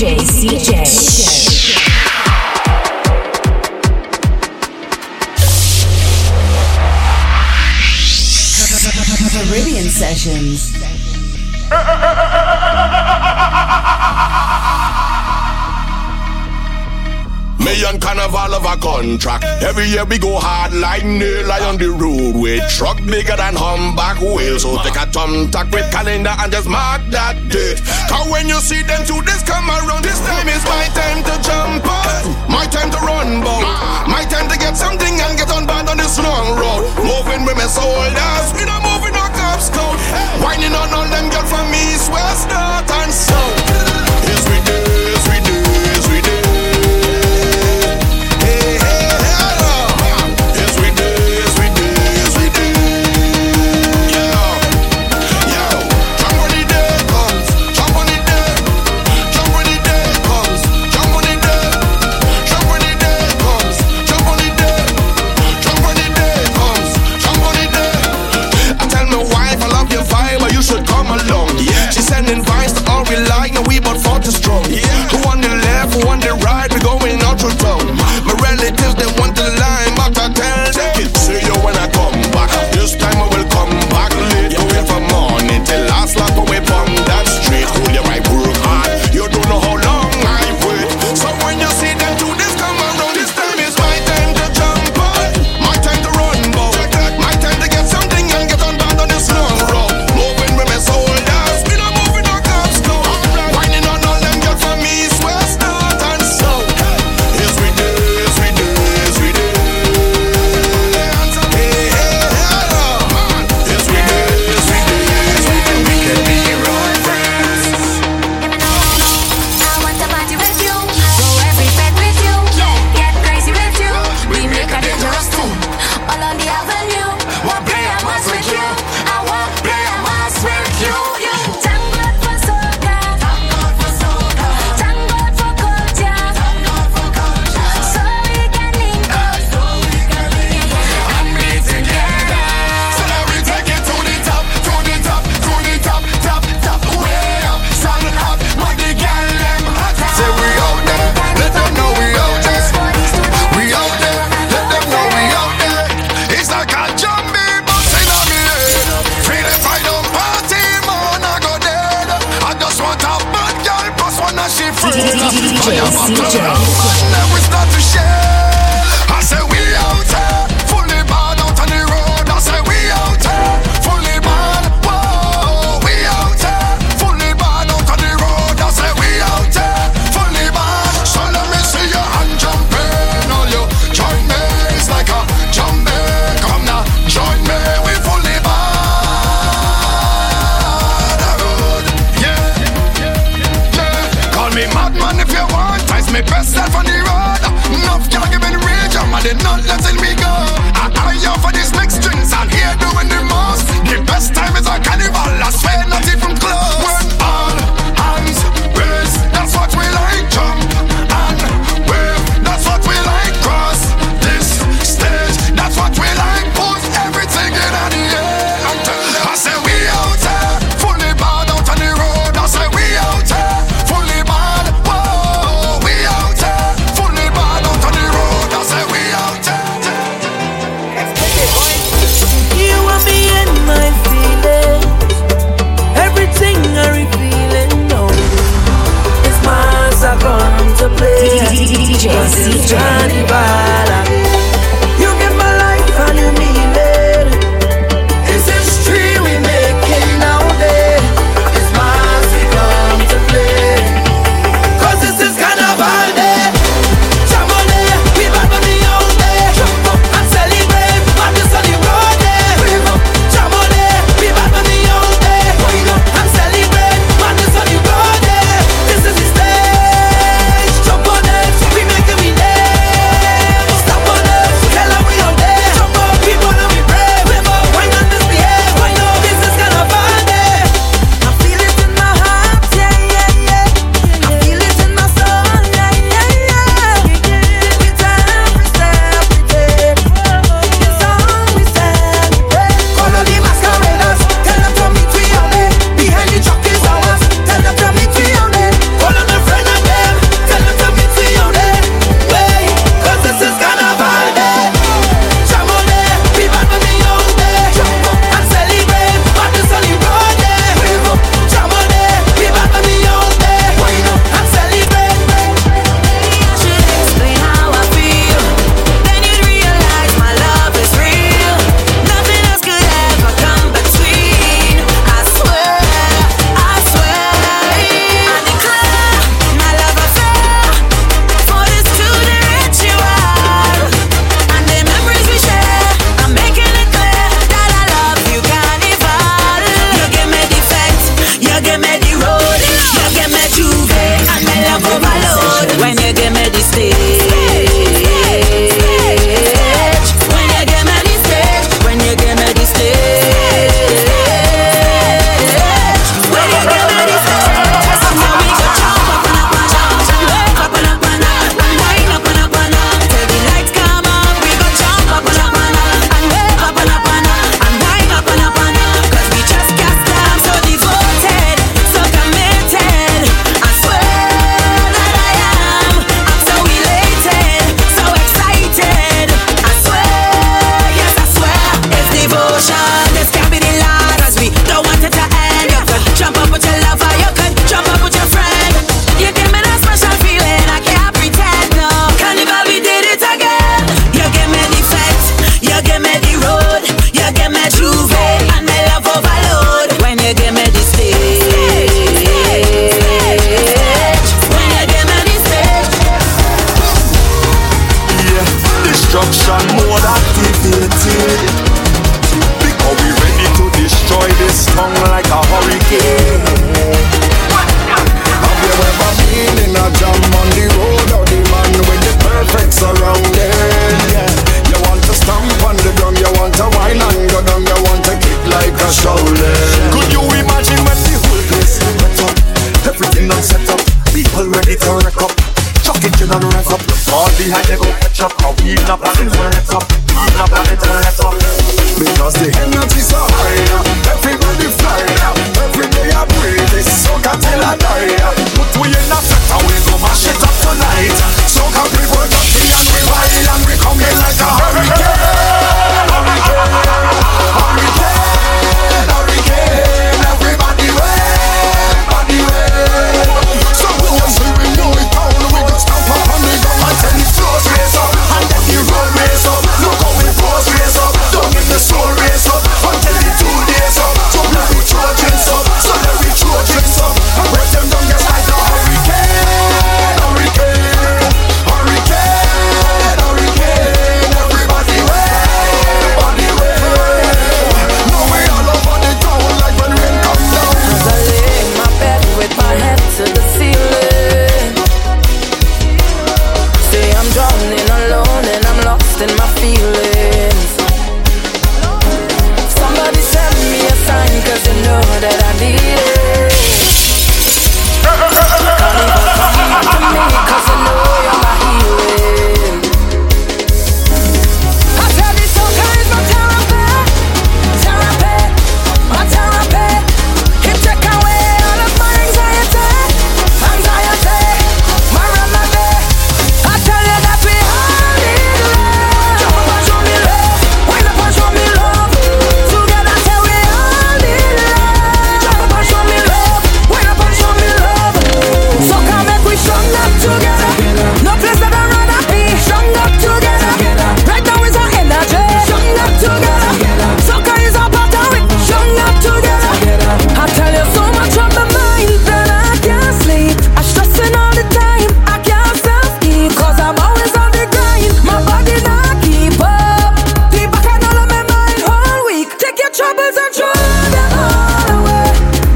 JCJ Caribbean Sessions. Million carnival of a contract. Every year we go hard like nail on the road with truck bigger than humpback whale. So take a thumbtack with calendar and just mark that date. Cause when you see them two this come around, this time is my time to jump out, my time to run bound, my time to get something and get on band on this long road. Moving with my soldiers, we not moving no cops code. Winding on all them girls from east, west, north and south. Yes we do, yes we do, yes we do. Me best self on the road. 'Cause the energy's so high, everybody fly. Every day I breathe is soca till I die. Put we in a sector, we go mash it up tonight. Soca we work up here and we wild and we come in like a hurricane. Everybody wave, body wave. So we just see we know it down, we go stamp up on the ground and send the floors raise up and then the road raise up. Look how we floors raise up. Don't give the soul raise up until the 2 days up. So now we Trojans up, so now we Trojans up. And break them down just like a hurricane, hurricane, hurricane, hurricane. Everybody wave, everybody wave. Now we all over the town like when rain come down. As I lay in my bed with my head to the ceiling, say I'm drowning alone and I'm lost in my feelings. Somebody send me a sign, 'cause you know that I need it. Come to me, 'cause you know you're my healing. I said this soca is my therapy, therapy, my therapy. It take away all of my anxiety, anxiety, my remedy. I tell you that we all need love. Jump up and show me love, wind up and show me love. Together till we all need love. Jump up and show me love, wind up and show me love. Soca make we strong up together. No place that I run up be strong up together. Right now is our energy, strong up together. Soca is our partner, we strong up together. I tell you so much on my mind that I can't sleep. I'm stressing all the time, I can't self-keep, 'cause I'm always on the grind. My body not keep up. Keep back and all of my mind all week. Take your troubles and throw them all away.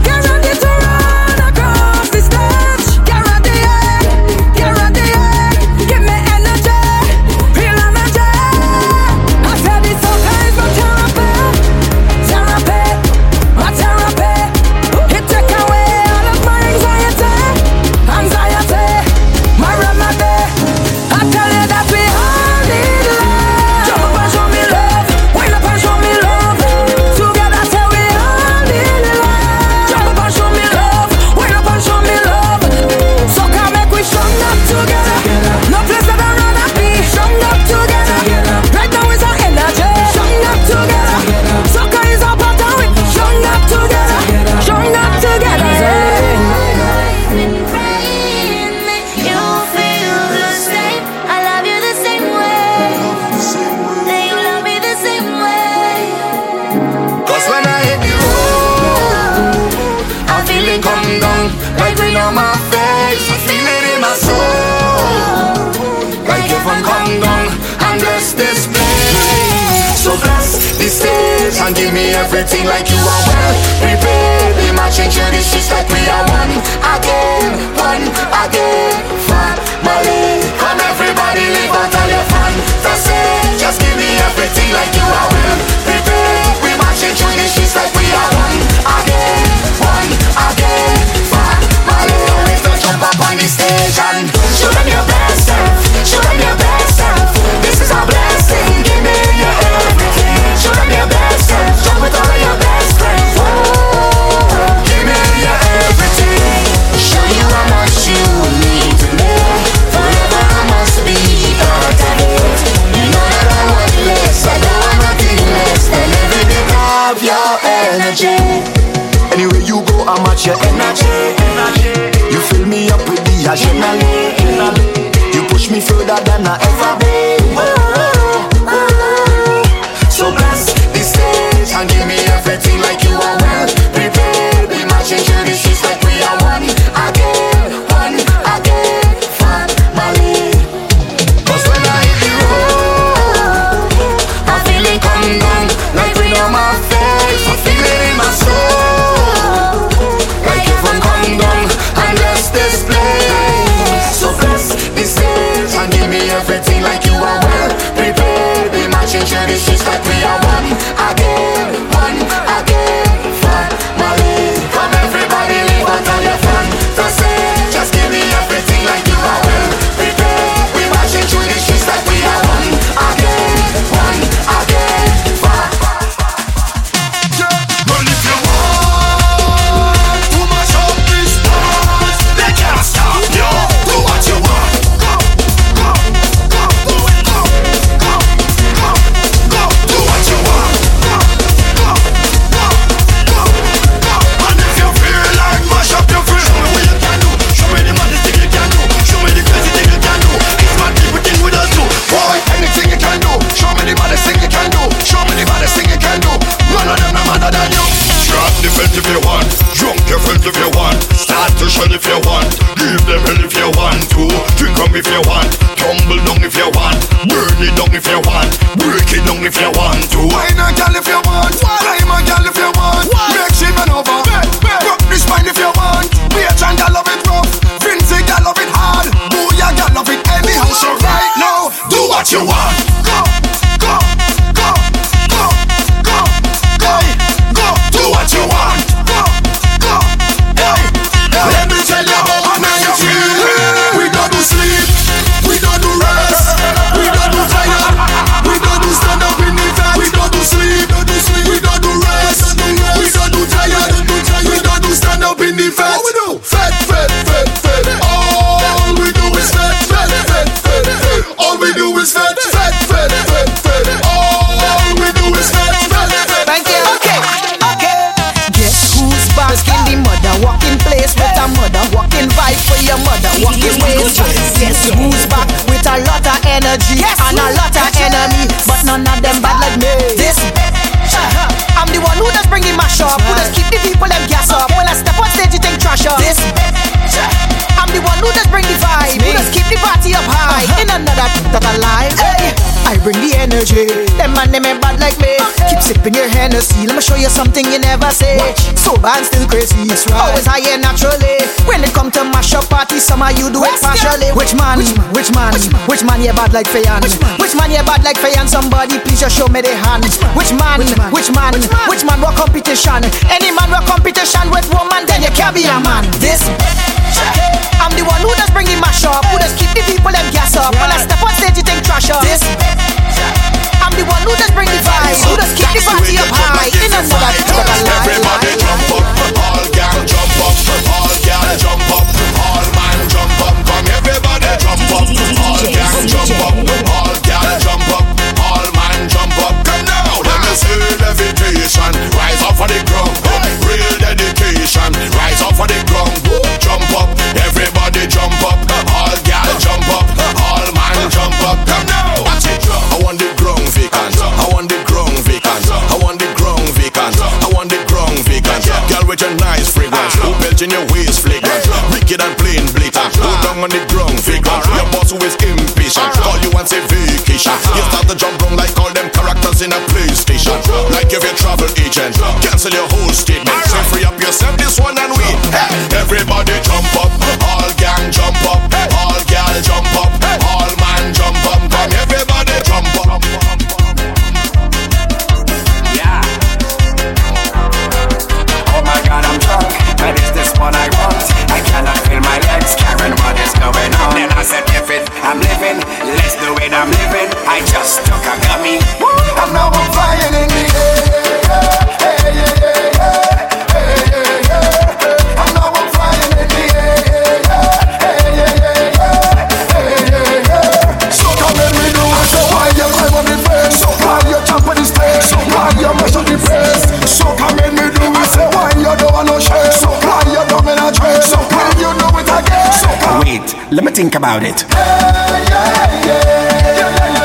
Get ready to run across the stage. Get ready, yeah. Give me energy, real energy. I said this soca is my therapy, therapy, my therapy. It take away all of my anxiety, anxiety, my remedy. I tell you that we all need love. Jump up and show me love, wind up and show me love. Together till we all need love. Jump up and show me love, wind up and show me love. Soca make we strong up together. No place that I run up be strong up together. Right now is our energy, strong up together. Soca is our partner, we strong up together, strong up together. You feel the same. I love you the same way. That you love me the same way. 'Cause when I hit the road, I feel it come down, like rain on my face. I feel it in my soul, like heaven come down and bless this place. So bless this stage and give me everything like you are well prepared. Imagine traditions like we are one again, family. Come everybody live out all your fantasy. Just give me everything like you are well prepared. We marching through the streets like we are one again, family. Always don't jump up on the stage and show them your best self, show them your best self. This is our blessing, give me your everything. Show them your best self, jump with all your best friends. Whoa, give me your everything. Show you how much you need me. Forever I must be out of it. You know that I want less, I don't want nothing less than every bit of your energy. Anywhere you go, I match your energy. You fill me up with the adrenaline. You push me further than I ever been. So bless this stage and give me everything like you are well prepared. We marching through the streets like we are one again, family. 'Cause when I hit the road, I feel it come down like rain on my face. I feel it in my soul, like heaven come down and bless this place. So bless this stage and give me everything like you are well prepared. the party up high. In another thing that I like. Hey, I bring the energy. Them man them ain't bad like me. Keep sipping your Hennessy. Let me show you something you never say. Sober and still crazy. That's right. Always high and naturally. When it come to mash up party, some of you do it partially. Which man you bad like Fayan? Which man you bad like Fayan? Somebody please just show me the hand. Which man what competition? Any man what competition with woman? Then you can't be a man. This I'm the one who does bring the mash up, who does keep the people them gas up. When I step on stage, you think trash up. This I'm the one who does bring the vibes, who does keep the party up high. In another thing everybody jump up, all gang jump up, all gal jump up, all man jump up. Come everybody jump up, all gang jump up, all gal jump up, all man jump up. Come now, let me see levitation, rise up for the ground. Real dedication, rise up for the ground. Jump up, everybody jump up. All gal jump up, all man jump up. Come now, watch it. I want the ground vacant. I want the ground vacant. I want the ground vacant. I want the ground vacant. Girl with your nice fragrance, who belching your waist fragrance, wicked and plain blatant. Go down on the ground vacant. Your boss who is impatient, call you and say vacation. You start to jump round like all them characters in a PlayStation. Like if you're travel agent, cancel your whole statement. Yourself this one and we hey. Everybody jump up, all gang jump up, hey. All gal jump up, hey. All man jump up, come everybody jump up. Yeah. Oh my God, I'm drunk. What is this one I want? I cannot feel my legs, Karen. What is going on? Then I said, if it, I'm living. Let's do it, I'm living. I just took a gummy. I'm now I'm flying in the air. Hey, yeah, yeah. Let me think about it. Hey, yeah, yeah, yeah, yeah, yeah.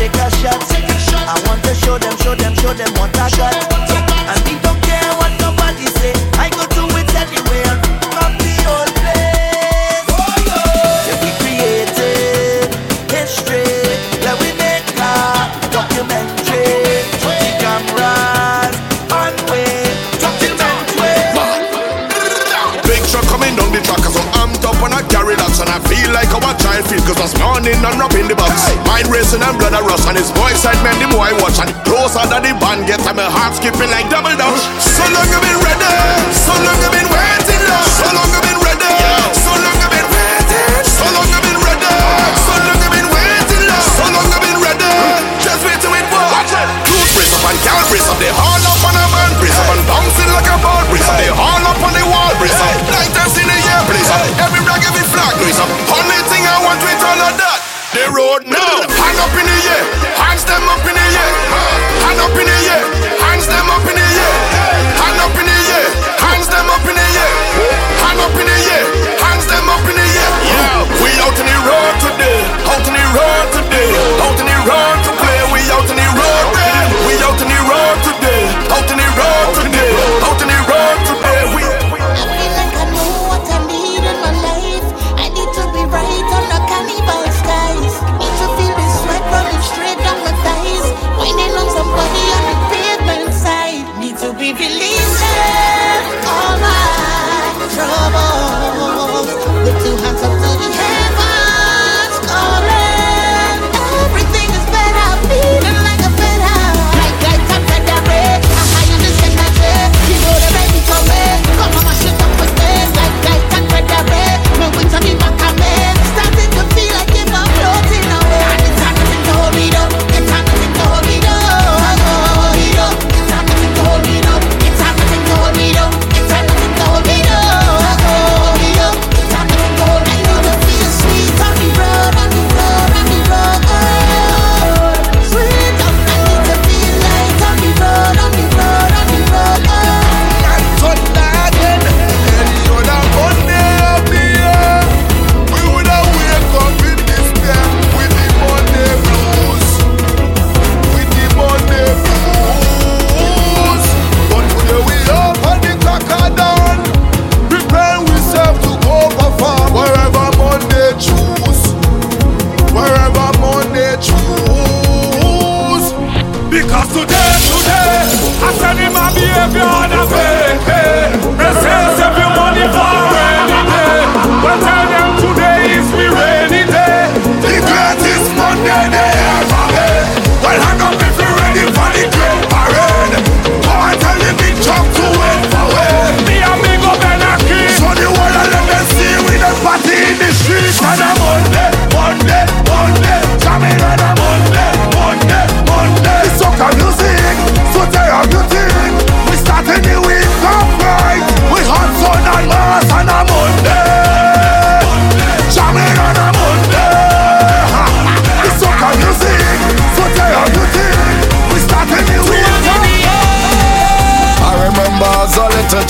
Take a shot, take a shot. I want to show them what I got. And we don't care what nobody say. I go do it anyway. From the old place. Yeah, we created history. Yeah, we make a documentary. Put the cameras on way. Documentary. Big shot coming down the track. Cause I'm amped up and I carry lots. And I feel like our child feels. Cause I'm morning and up in the box. Hey. Mind racing and blood a rush. And his voice excitement, him why watch. And closer than the band gets. And my heart skipping like double dash. So long I've been ready. So long I've been waiting. So long I've been ready. So long I've been waiting. So long I've been ready. So long I've been waiting. So long I've been ready. Just wait till it works. Watch it. Two brace up and can't brace up. They haul up on a man. Brace up and bouncing like a ball. Brace up. They haul up on the wall. Brace up. Lighters in the air. Brace up. Every rag, every flag. Brace up. Only thing I want with all of that. The road now. Hand up in the air, hands them up in the air. Hand up in the air, hands them up in the air. Hand up in the air, hands them up in the air. Hand up in the air, hands them up in the air. Yeah, we out in the road today, out in the road today, out in the road to play. We out in the road today, we out in the road today, out in the road today, out in the road today. I feel like I know what I need in my life. I need to be right on the carnival. Waiting on somebody on the pavement side. Need to be believing all my troubles. With two hands up to the heavens, calling. Everything is better, feeling like a better. Like lights and red and red. I hide in this energy. You know they're ready for me. Come on, my shit up with me. Like lights and red and red. My wings on the back of me. Starting to feel like you're not floating away. And it's hard to hold me down.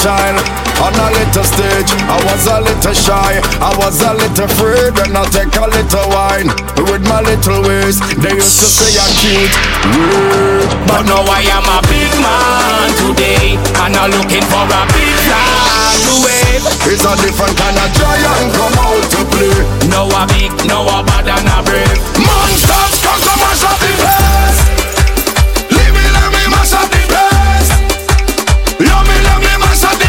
Child. On a little stage, I was a little shy, I was a little afraid, and I take a little wine with my little ways. They used to say I'm cute, but now I am a big man today, and I'm looking for a big man to wave. It's a different kind of giant come out to play. No a big, no a bad and a brave. Monsters come to mash up the place. Leave me, let me mash up the place. Love me, let me mash up the place.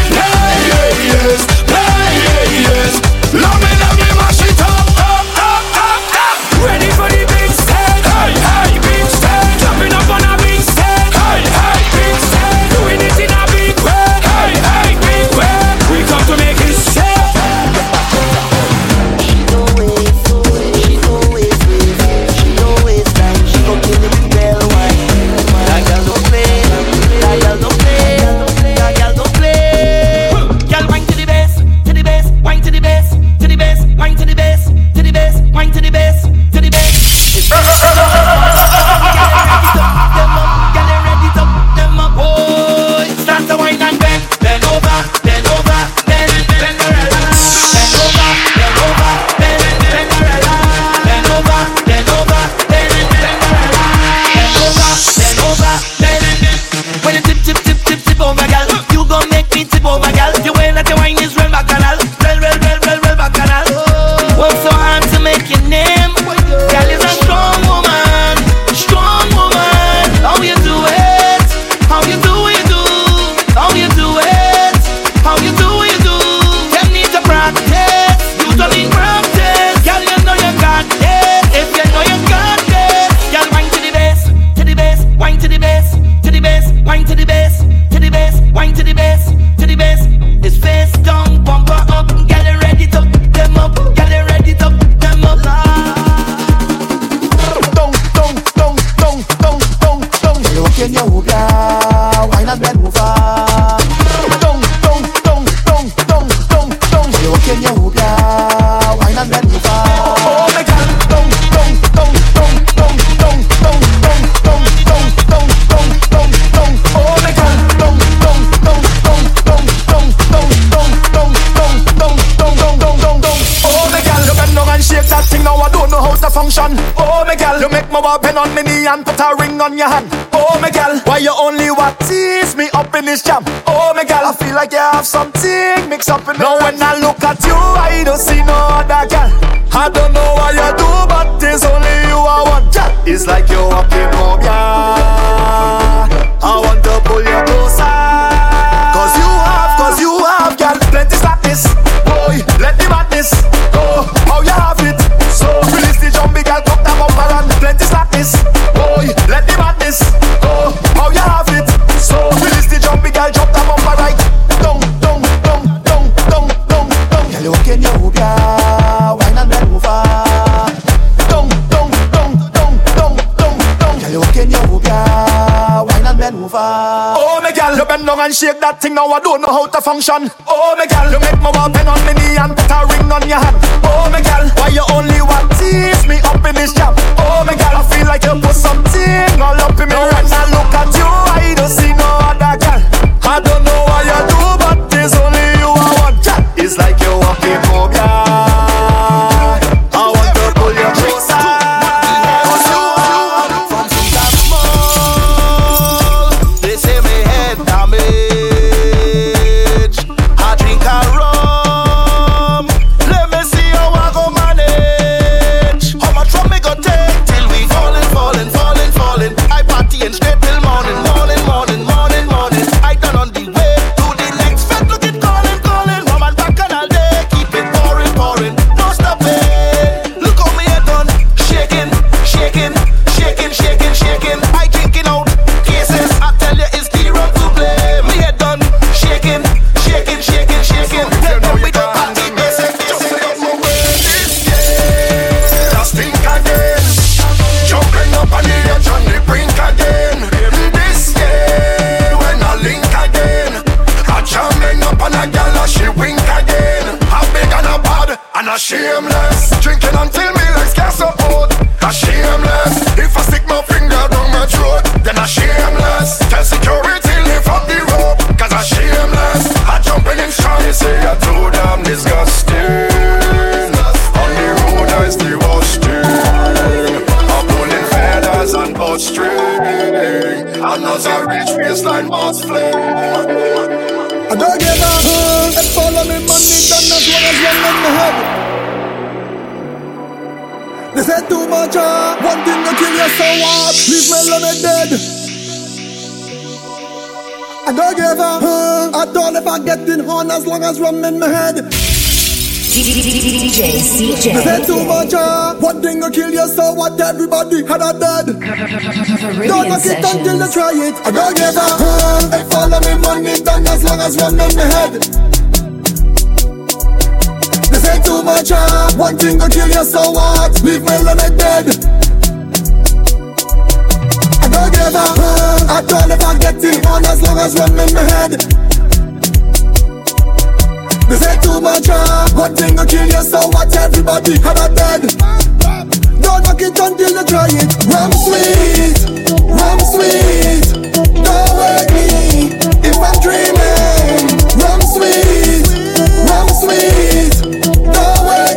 Play, yes. Love me, mash it up, up, up, up, up. Ready for the big stage. Hey, hey, big stage. Jumping up on a big stage. Hey, hey, big stage. Doing it in a big way. Hey, hey, big way. We come to make it safe. She go away, flower pen on me knee and put a ring on your hand. Oh my gal, why you only want tease me up in this jam? Oh my gal, I feel like you have something mixed up in the now when I look at you, I don't see no other gal. I don't know what you do, but it's only you I want, gal. It's like you're walking home, yeah. I want to pull you closer, cause you have, gal, plenty slackness. Boy, let the madness go. How you have it? So release the jumpy gal, pop that bumper and plenty slackness. Boy, let the madness go. How you have it? So release the jumpy gal, drop that bumper right. Dong. Girl, you walking your hoopia, wine and bend over. Dong. Girl, you walking your hoopia, wine and bend over. You bend down and shake that thing now, I don't know how to function. Oh my girl, you make my wall pen on me knee and put a ring on your hand. Oh my girl, why you only want tease me up in this jam? Oh my girl, I feel like you put something all up in me. No, when I look at you, I don't see no other girl. I don't know what you do, but it's only you I want. It's like you walking home, yeah. I want to pull your closer. As long as rum in my head. JCJ. They say too much, one thing will kill you, so what everybody had a dead. Don't knock it until you try it. I don't give a I follow me money done as long as rum in my head. They say too much, one thing will kill you, so what? Leave me alone dead. I don't give a I don't ever get it on as long as rum in my head. They say too much, one thing will kill you, so watch everybody have a dead. Don't knock it until you try it. Rum sweet, don't wake me if I'm dreaming. Rum sweet, don't wake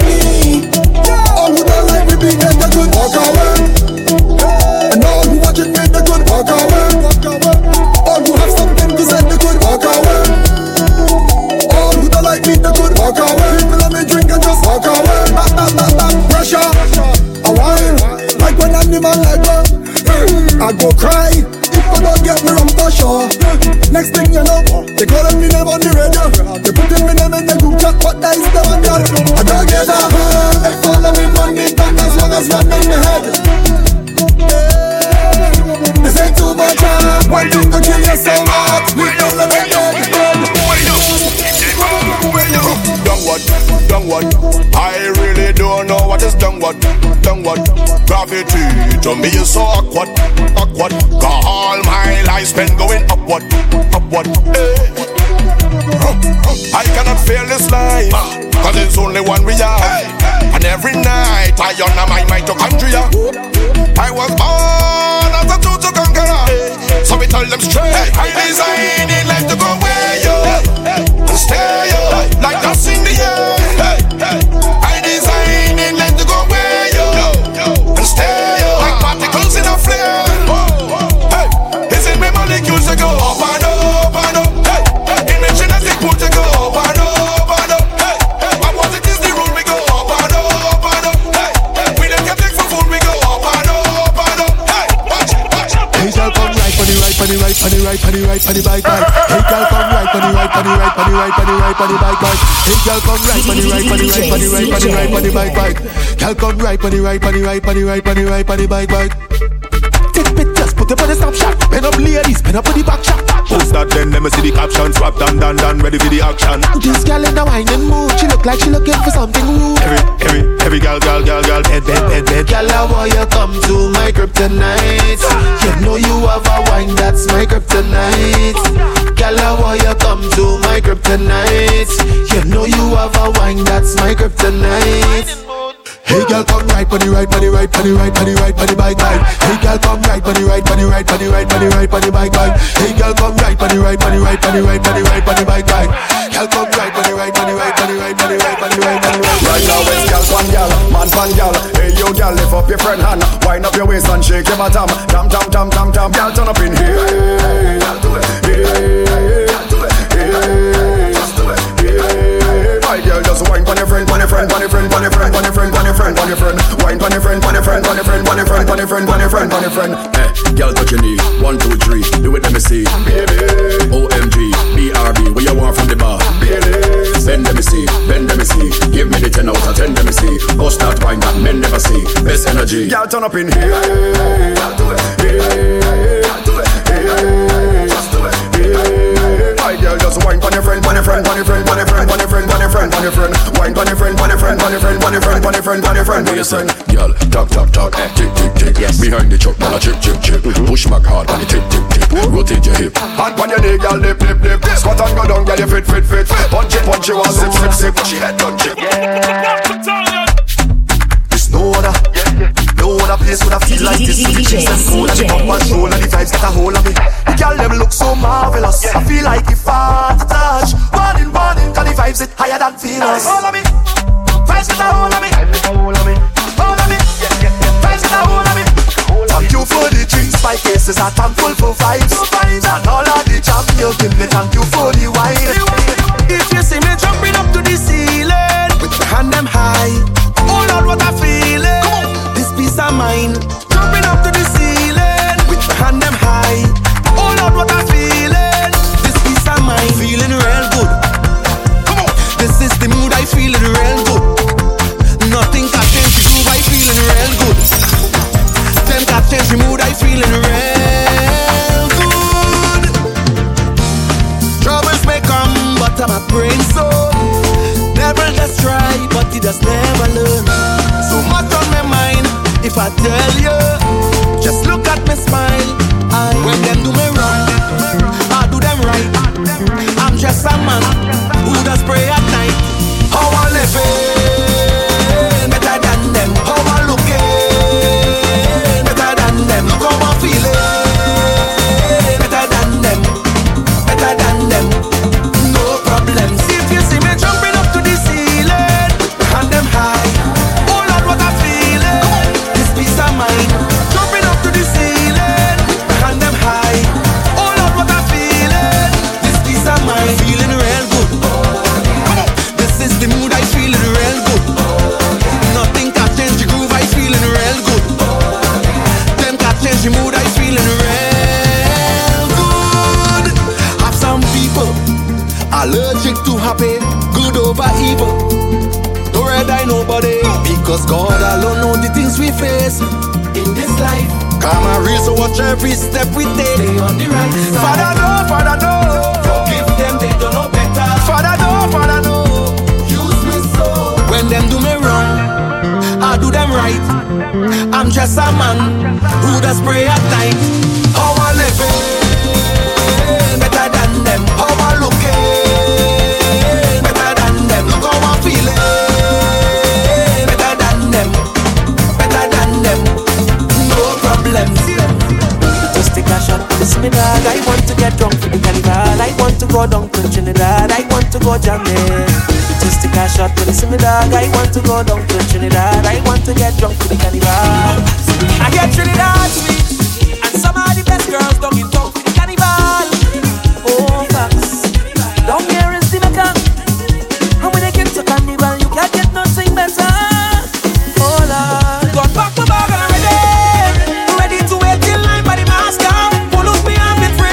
me. All who don't like me be dead, they could walk away. And all who watch it me, they could walk away. All who have something to say, they could walk away. Like me, they could walk away. People let me drink and just walk away. Pressure, a while. Like when I'm in my letter, I go cry if I don't get me rum for sure. Next thing you know, they calling me name on the radio. They putting me name in the group chat, but that is the one girl. I don't get a they follow me money back as long as one in my head. They say too much, one thing to kill you so hard. We don't let me dead. Downward, I really don't know what is downward. Gravity to me is so awkward. Cause all my life spent going upward. Hey. I cannot fail this life, cause there's only one we have. And every night I honor my mitochondria. I was born as a tool to conqueror, so we tell them straight, I designed it like to go where you stay up like dust in the air. Hey. I design it, let it go where you and stay up like particles. on the right, on the right, on the right, on the bike bike. Hey girl, come right, on the right, on the right, on the right, on the right, on the bike bike. Hey girl, come right, on the right, on the right, on the right, on the right, on the bike bike. Girl, come right, on the right, on the right, on the right, on the right, on the bike bike. Take pictures, put them on the Snapchat. Pen up ladies, pen up on the back shot. Post that then, let me see the caption. Swap down, ready for the action. This girl in the whining mood. She look like she looking for something rude. Every girl, bed. Girl, I want you come to my kryptonite. You know you have a wine, that's my kryptonite. Girl, I want you come to my kryptonite. You know you have a wine, that's my kryptonite. Hey girl, come right, buddy, right, buddy, right, buddy, right, buddy, right, buddy, bike, bike. Hey girl, come right, buddy, right, buddy, right, buddy, right, buddy, right, buddy, bike, bike. Hey girl, come right, buddy, right, buddy, right, buddy, right, buddy, right, buddy, bike, bike. Girl, come right, buddy, right, buddy, right, buddy, right, buddy, right, buddy, right, buddy, right. Right now it's girl, one girl, man, one girl. Hey you girl, lift up your friend hand, wind up your waist and shake your bottom. Tam tam tam tam tam, girl, turn up in here. Hey, girl, do it. Hey, girl, do it. Hey, just do it. Hey, my girl, just wind on your friend, on your friend, on your friend, on your friend, on your friend. On your friend, wine on your friend, on your friend, on your friend, on your friend, on your friend, on your friend, on your friend. Eh, girl, touch your knee. 1, 2, 3, do it, let me see. Baby, OMG, BRB, where you want from the bar? Baby, bend, let me see. Give me the 10 out of 10, let me see. Go start wine that men never see. Best energy, girl, turn up in here. Girl, do it. Girl, do it. Just do it. My girl, just wine on your friend, on your friend, on your friend, on your friend, on your friend, on your friend, on your friend. Wine on your friend, on your friend, on your friend, on your friend, on your friend, on your friend, on your friend. Girl, tap, tick, tick, tick. Yes. Behind the truck, man, chip. Push back hard, on the tick. Rotate your hip. Hand on your knee, girl, lip. Squat and go down, girl, you fit. Punch it, one sip. She head done, chip. There's no other. No other place would I feel like this. The chicks and cool and the pop and roll and the vibes get a hold of me. The girl them look so marvelous. I feel like if I touch one in, cause the vibes it higher than Venus. Hold on me, vibes get a hold of me. Hold on me, vibes get a hold of me. Thank you for the drinks, my cases are thankful for vibes. And all of the champions give me thank you for the wine. If you see me jumping up to the ceiling with my hand them high, oh Lord, what I feel it. Peace of mind, jumping up to the ceiling with my hand them high. Oh Lord, what I'm feeling. This peace of mind, feeling real good. Come on, this is the mood I feel it real good. Nothing can change the groove I feeling real good. Them can change the mood I feeling real good. Troubles may come, but I'm a brain so. Devil just try, but he just never learn. So much on my mind. If I tell you, just look at me smile. When them do me wrong, I do them right. I'm just a man who does pray at night. How I living better than them. How I looking better than them. Look how I'm feeling better than them. Better than them. No problems. If you see me jumping up to the ceiling, hand them high. Because God alone know the things we face in this life. Come and reason, watch every step we take. Stay on the right side. Father no. Forgive them, they don't know better. Father no. Use me so. When them do me wrong, I do them right. I'm just a man who does pray at night. How I living better than them. How I looking better than them. Look how I'm feeling. This me dog, I want to get drunk for the carnival. I want to go down to Trinidad. I want to go jamming. Just take a shot to this me dog, I want to go down to Trinidad. I want to get drunk for the carnival. I get Trinidad sweet, and some of the best girls down in town for the carnival. Oh, facts. Down here in Jamaica, and when they get to carnival, you can't get nothing better. Oh Lord, got back my bag already. Ready to wait till I'm by the mask. Follow me, I'm in.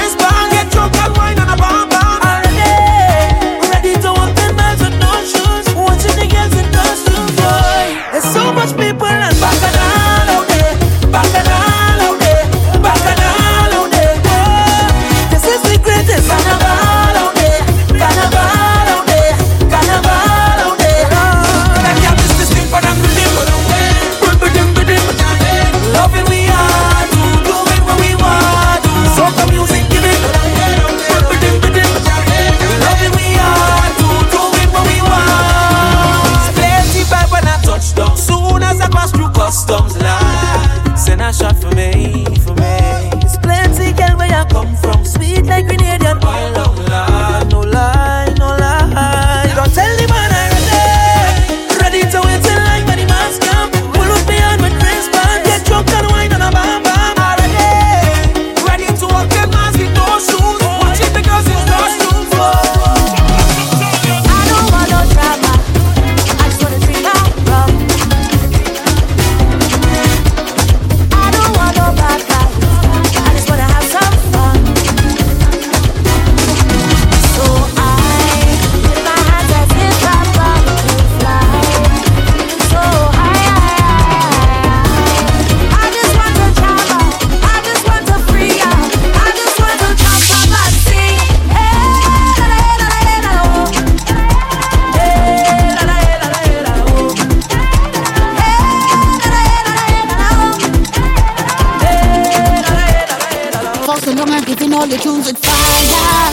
all the tunes with fire.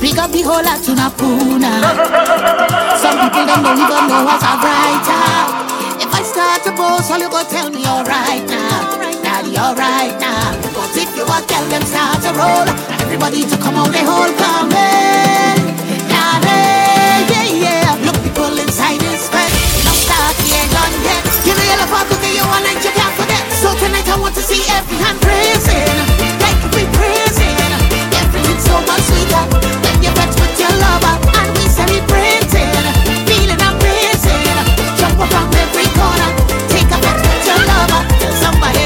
Pick up the whole lot to Napuna. Some people don't even know what's a writer. If I start to boast, all you go tell me you're right now. Daddy, you're right now. Because if you want, tell them start to roll. Everybody to come out, they whole coming. Look people inside this fest. Now start the end on yet. You know you're about to get you one and you can't forget. So tonight I want to see every hand praising. Like we praising. Everything's so much sweeter when you're back with your lover. And we celebrating. Feeling amazing. Jump around every corner. Take a back with your lover. Tell somebody.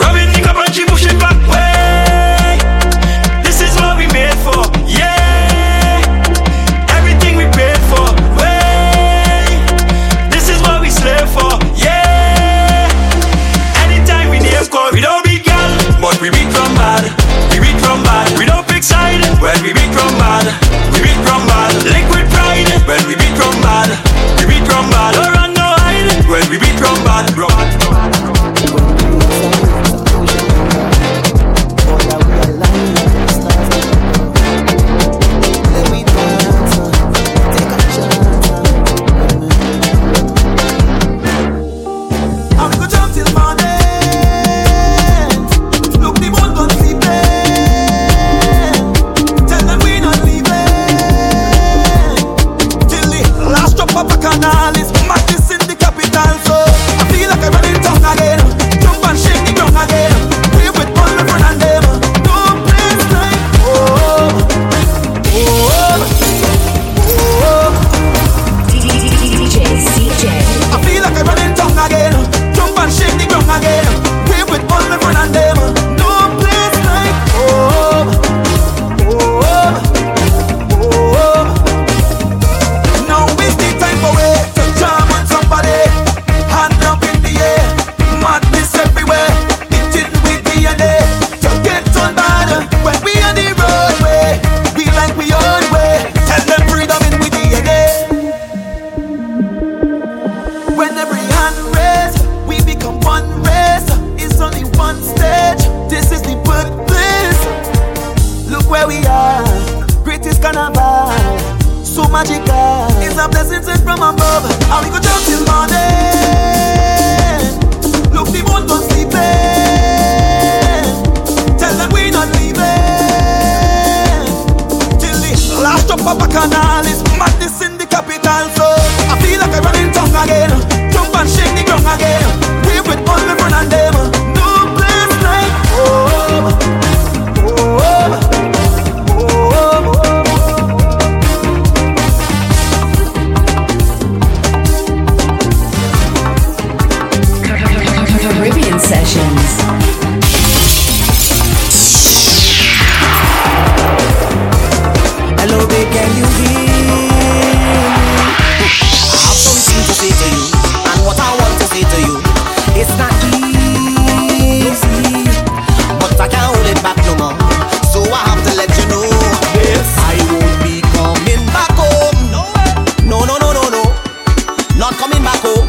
Robin! Hello, babe, can you hear me? I have something to say to you, and what I want to say to you, it's not easy, but I can't hold it back no more, so I have to let you know, yes, I won't be coming back home. No, not coming back home.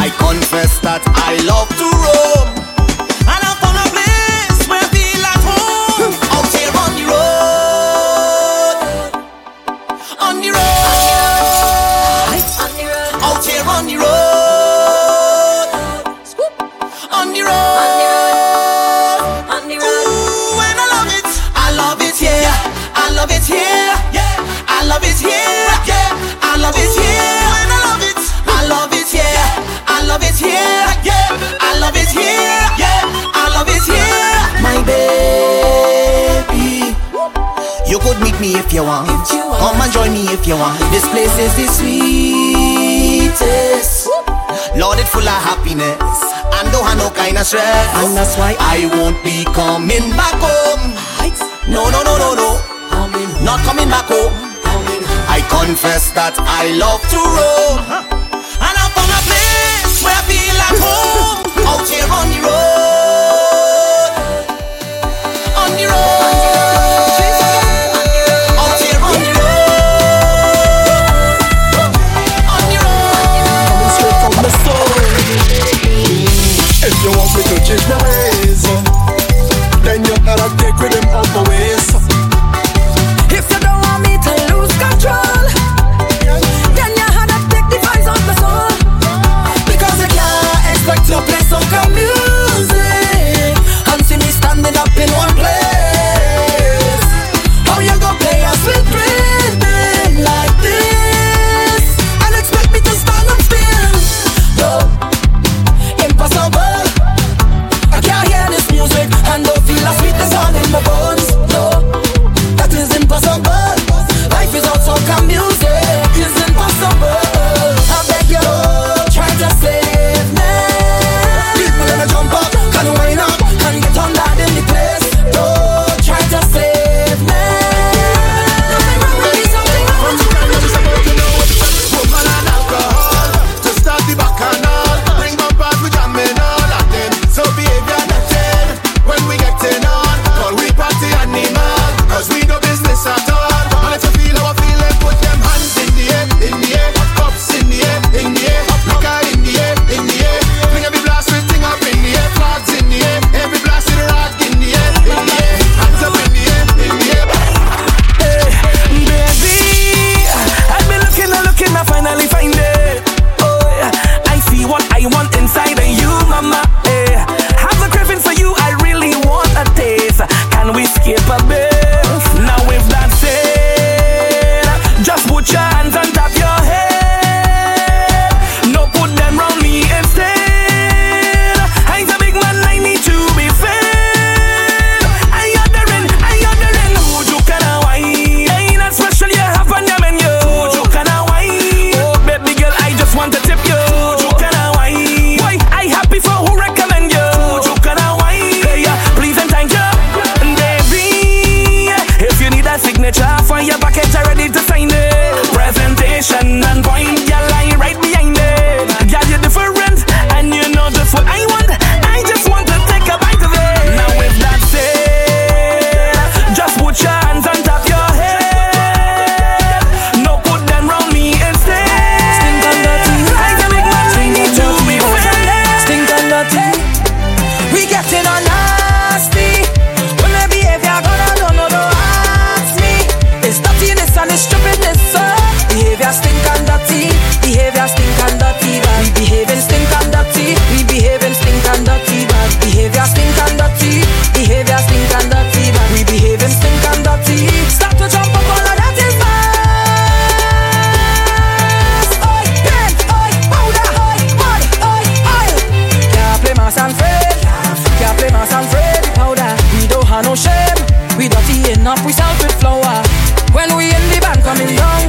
I confess that I love to roam, and I found a place where I feel at home. Out here on the road, on the road, out here on the road, on the road, on the road. Ooh, and I love it here, I love it here, yeah, I love it here, yeah, I love it here. I love it here, yeah, I love it here, yeah, I love it here. My baby, you could meet me if you want, come and join me if you want. This place is the sweetest, Lord, it's full of happiness, and don't have no kind of stress. And that's why I won't be coming back home. No, not coming back home. I confess that I love to roam, and I'm gonna play where I feel at home. Out here on the road, on the road, out here on the road, on the road. Coming straight from the soul. If you want me to change my ways, then you gotta take with them all my ways. If you don't want me to lose control, then you gotta take the voice off my soul. To play soca music and see me standing up in one place. How you gonna play us with breathing like this and expect me to stand up still? No, impossible. I can't hear this music and don't feel as sweet as all in my bones. No, that is impossible. Life is all soca music, it's impossible. I beg you, try to save me. Jump up, can wind up, and get on that in the place. Don't try to save me. Nothing wrong with this, nothing wrong with this. Woman and alcohol, to start the bacchanal. Bring my bad, we jamming all at them. So behavior nothing, when we getting on. Call we party animal, cause we no business at all. And if you feel how I feel it, put them hands in the air, cups in the air, liquor in the air. Bring every blast with up in the air, flags in the air, every blasted rock in the air, hands up in the air, hey, baby, I've been looking and looking, I finally find it, oh, I see what I want inside of you, mama, hey, have the craving for you, I really want a taste, can we skip a bit, now if that's it, just put your hands on top your head, no put them round me instead. And point, girl, I right behind it. Girl, you're different, and you know just what I want. I just want to take a bite of it. Now if that's it, just put your hands on top your head. No, put them round me instead. Stink on the tea, I can make my tiny to be fair. Stink on the tea, we getting on nasty. When my behavior gonna no ask me. It's dirtiness and it's stupidness, sir. Behavior stink and dirty, behavior stink and dirty, bad. We behave and stink and dirty, we behave and stink and dirty, bad. Behavior stink and dirty, behavior stink and dirty, bad. We behave and stink and dirty. Start to jump up, all of that is fast. Oi, pen, oi, powder, oi, mud, oi, oil. Can't play mass and friend, can't play mass and friend, powder. We don't have no shame, we dirty enough, we sound with flour. When we in the band coming down,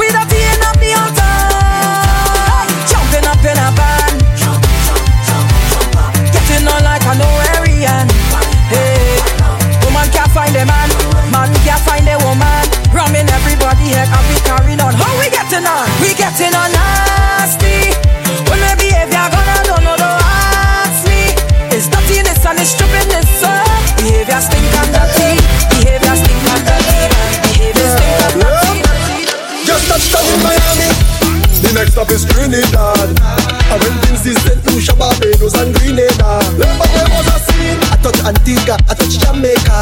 we dirty in up the altar, jumping up in a band, Barbados and Grenada. But there was a scene. I touched Antigua, I touched Jamaica,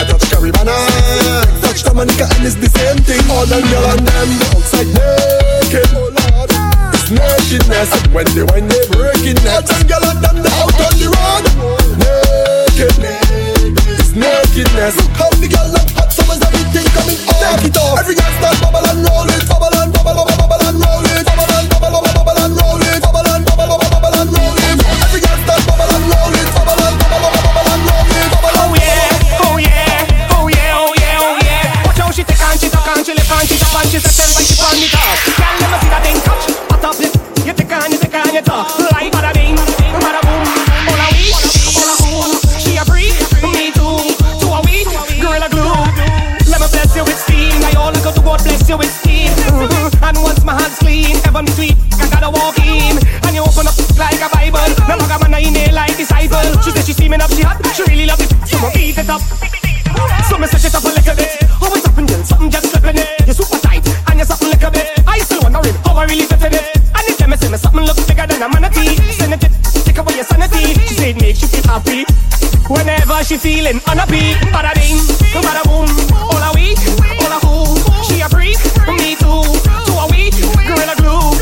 I touched Caribana, I touched Dominica, and it's the same thing. All them girl and them outside naked. Oh Lord, it's nakedness. And when they whine, they breaking necks. All them girl and them out on the road naked. Nakedness. How the girl love hot summers, everything coming off. Take it off. Every girl start bubble and roll it. Bubble and bubble, bubble, bubble and roll it. Bubble and bubble, bubble, bubble and roll it. Bubble and bubble, bubble, bubble and roll it. Every girl start bubble and roll it. Bubble and bubble, bubble, bubble and roll it. Oh yeah, oh yeah, oh yeah, oh yeah, oh yeah. Watch how she take and she tuck and she lift and she tap and she settle and she pan it up. Girl, let me see that thing touch. Hot up this, you take and you tuck. Like bada bing, bada boom. Hola wee, hola hoo. She a freak, me too. Gorilla glue. Let me bless you with steam. I all go to God bless you with steam. And once my hands clean, heaven sweet, I gotta walk in. And you open up like a Bible. No longer man in there like disciple. She said she's steaming up, she hot, she really loves it. So I eat it up. So I set it up a little bit. Oh, what's happening? Something just slipping it. You're super tight and you're something like a bit. I still wondering how I really fit in it. And if them is me something looks bigger than a manatee. Send it, take away your sanity. She said make you feel happy whenever she feeling unhappy. Bada ding, bada boom. Hola wee, hola hoo. She a freak, me too. To a week, gorilla glue.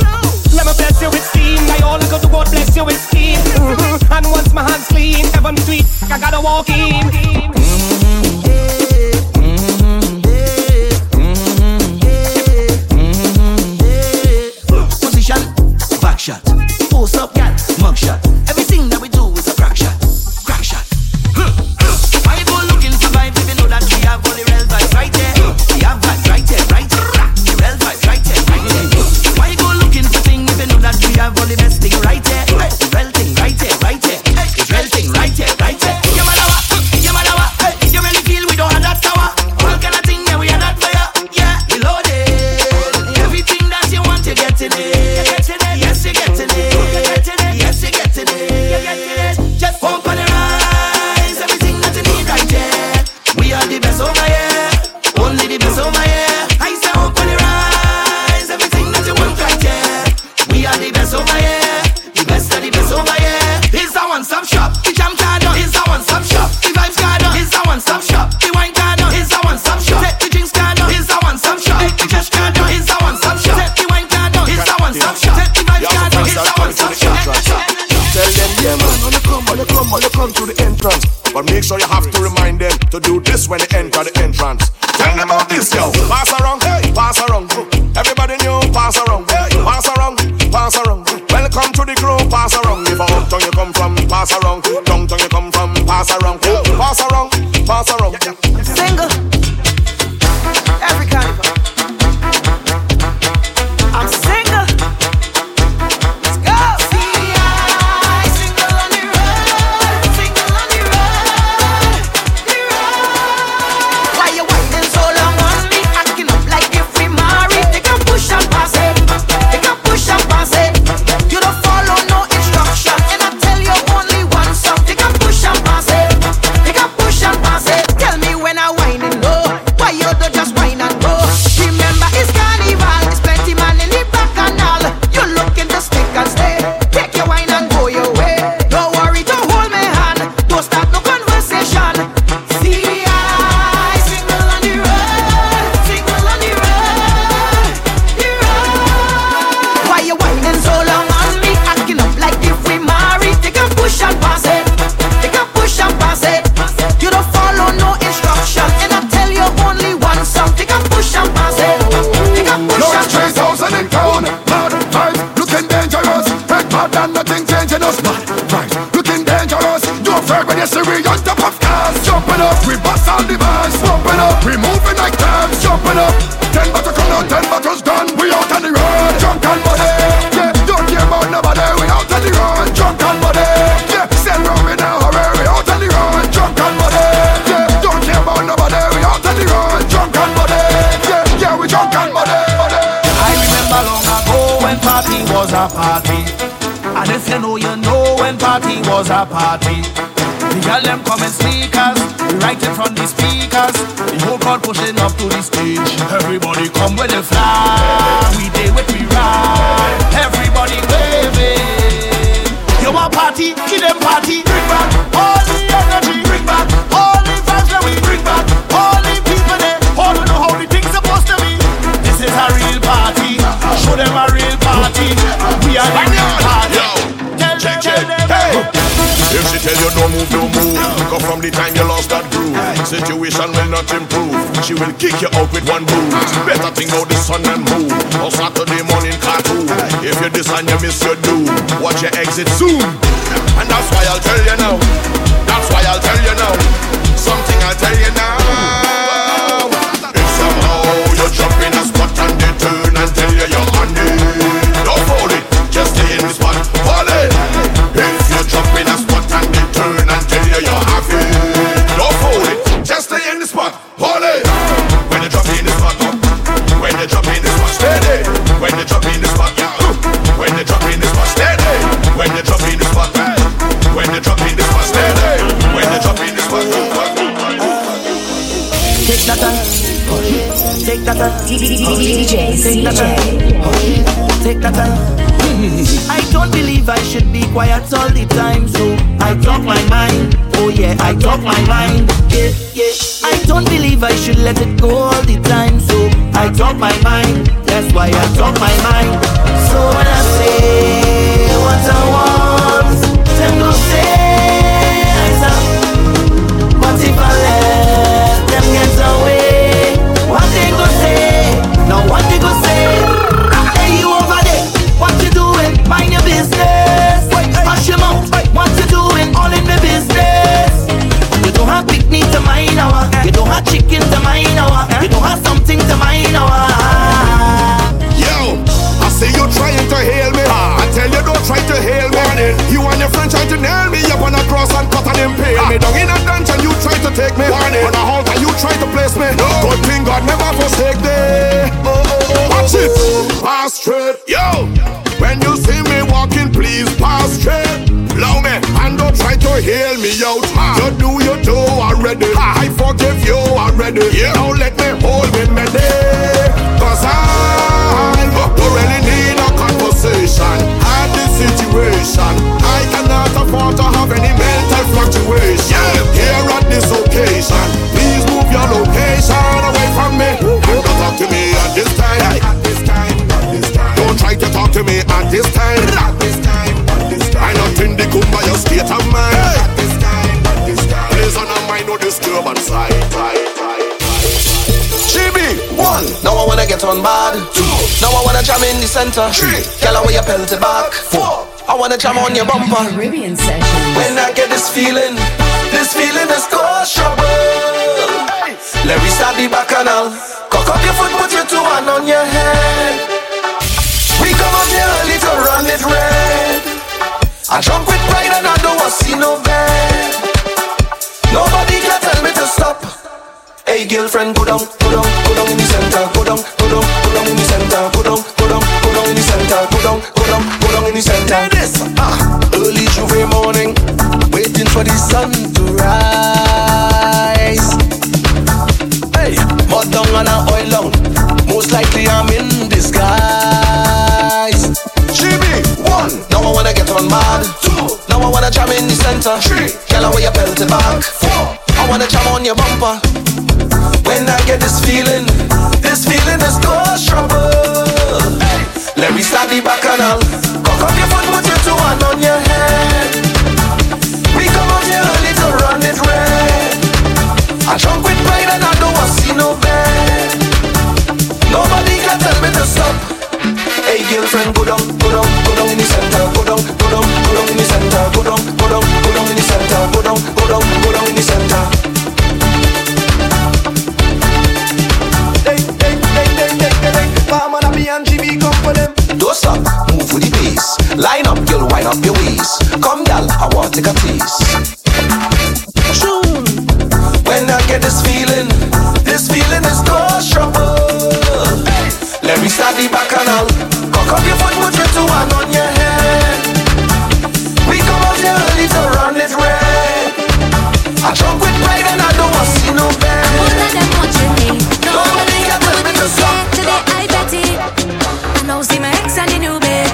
Let me bless you with steam. I all go to God bless you with steam. And once my hands clean, heaven sweet, I gotta walk in. Position, back shot. Force up, gal, mug shot. Everything that we do is a crack shot. party, kill them party. Bring back all the energy. Bring back all the vibes that we bring back. All the people there, all who know how the things supposed to be. This is a real party. Show them a real party. We are the real party. Tell them, If she tell you don't move, go from the time you lost that groove. Situation will not improve. She will kick you out with one boot. Better think out the sun and moon. On Saturday morning cartoon. If you this and you miss your doom, watch your exit soon. And that's why I'll tell you now. That's why I'll tell you now. Something I'll tell you now. If somehow you jump in a spot and they turn and tell you you're on it, don't fold it, just stay in the spot. Fall it. If you jump in a spot and they turn and tell you you're happy, don't fold it, just stay in the spot. Hold it. When you drop in the spot, when you drop in the spot, stay there. When you drop in the spot, yeah. When you drop in the spot, stay there. When you drop in the spot, hey. When you drop in the spot, stay there. When you drop in the spot, take that time. Take that time. Take that time. Take that time. I don't believe I should be quiet all the time, so I talk my mind. Oh yeah, I talk my mind. Yeah, yeah. I don't believe I should let it go all the time, so I talk my mind. That's why I talk my mind. So when I say what I want, them go say I stop. But if I let them get away, what they go say? Now what they go say? Mind your business. Hush your mouth. What you doing? All in my business. You don't have picnic to mine hour. You don't have chicken to mine hour. You don't have something to mine hour. Yo, I see you trying to hail me. I tell you don't try to hail me. Warning. You and your friend trying to nail me up on a cross and cut and impale me. Down in a dungeon you try to take me. Warning. On a halter you try to place me. No. Good thing God never forsake me. Oh, oh, oh, watch it. Pass straight. Yo. When you see me walking, please pass straight. Love me and don't try to hail me out. You do already. I forgive you already. Yeah. Now let me hold me medley. Cause I don't really need a conversation. At this situation, I cannot afford to have any mental fluctuation. Yeah. Here at this occasion, please move your location away from me. And don't talk to me at this time. Try to talk to me at this time. At this time, at this time. I not in the kumbaya state of mind. At this time, at this time. Please on a mind no disturbance. Chibi, one. Now I wanna get on bad. Two. Now I wanna jam in the center. Three. Get away your penalty back. Four. I wanna jam on your bumper. Caribbean session. When I get this feeling is cause trouble. Hey. Let me start the bacchanal. Cock up your foot, put your two hand on your head. Come on early to run it red. I jump with pride and I don't want to see no bed. Nobody can tell me to stop. Hey girlfriend, go down in the center. Go down in the center. Go down in the center. Go down in the center. Early Juve morning, waiting for the sun to rise. Hey, mud down and I oil down. Most likely I'm in disguise. Now I wanna get on mad. Two. Now I wanna jam in the center. Three. Girl, away your penalty back. Four. I wanna jam on your bumper. When I get this feeling is cause trouble. Hey. Let me start the bacchanal. Cock up your foot, put your two hand on your head. We come out here early to run it red. I jump with pride and I don't want to see no bed. Nobody can tell me to stop. Hey girlfriend, go down in the center, go down in the center, go down in the center, go down in the center. Hey, Palm and Abby and GB, come for them. Don't stop, move with the pace. Line up, girl, wind up your waist. Come, girl, I want to take a piece. When I get this feeling is cause trouble. Let me start the bacchanal. Cock your foot, put your two hand on your head. We come out here early to run it red. I jump with pride and I don't want to see no bed. Most of them watching me. Nobody can tell me to stop. Today I bet it. I now see my ex and the new babe.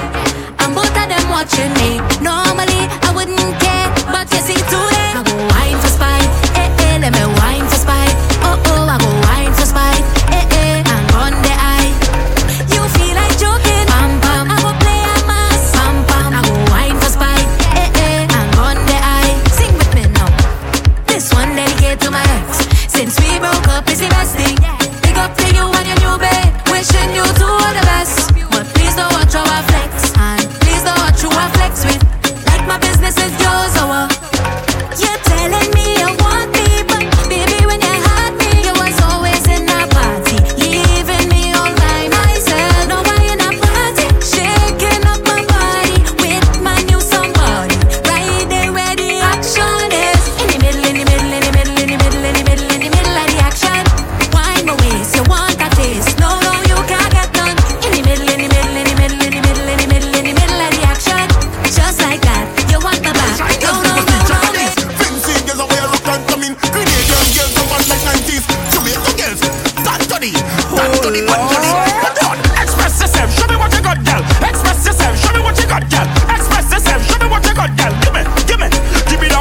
And both of them watching me. Normally I would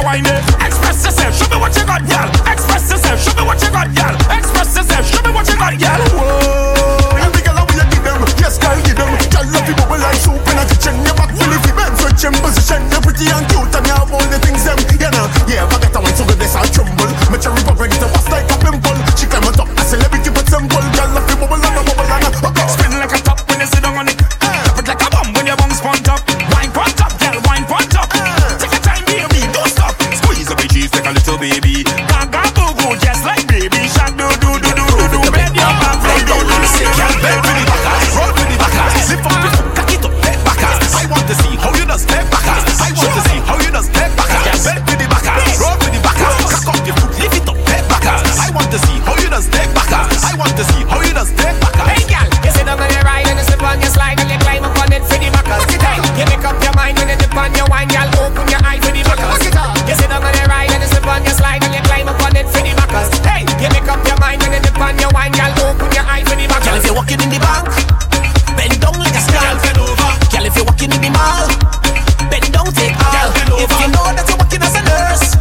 wine it. Express yourself, show me what you got, girl. Express yourself, show me what you got, girl. Express yourself, show me what you got, girl. Whoa, every girl I will give them, yes, girl, give them. Girl, love people will like soup in a kitchen. You're back full of women, French in position. You're pretty and cute and you have all the things them, you know. Yeah, forget I want to go this, I'll tremble. My cherry pop ready to bust like a pimple. She climb on top, I say, let me keep it simple. Girl, love people will love, bubble and a okay. Spin like a top when you sit down on it. Drop it like a bomb when your bomb's pumped up. Wine pumped up, girl, wine pumped up. A little baby, gaga boo boo, just like baby shark. Do do do do do do, bend your back, do do do. Say can't bend with the backers, roll with the backers. Zip up, cock it up, bend backers. I want to see how you does bend backers. I want to see how you does bend backers. Bend with the backers, roll with the backers. Cock up your foot, lift it up, bend backers. I want to see how you does bend backers. I want to see how you does bend backers. Hey girl, you sit down on your ride and you slip on your slide and you climb up on it for the backers. You make up your mind when you dip on your wine, girl. Open your eyes for the backers. You sit down on your ride. On your slide and you climb up on it for the backers. Hey, you make up your mind and you dip on your wine, girl. Open your eye for the backers. Girl, if you're walking in the bank, bend down like a star. Girl, over. Girl, if you're walking in the mall, bend down, take all. If you know that you're working as a nurse,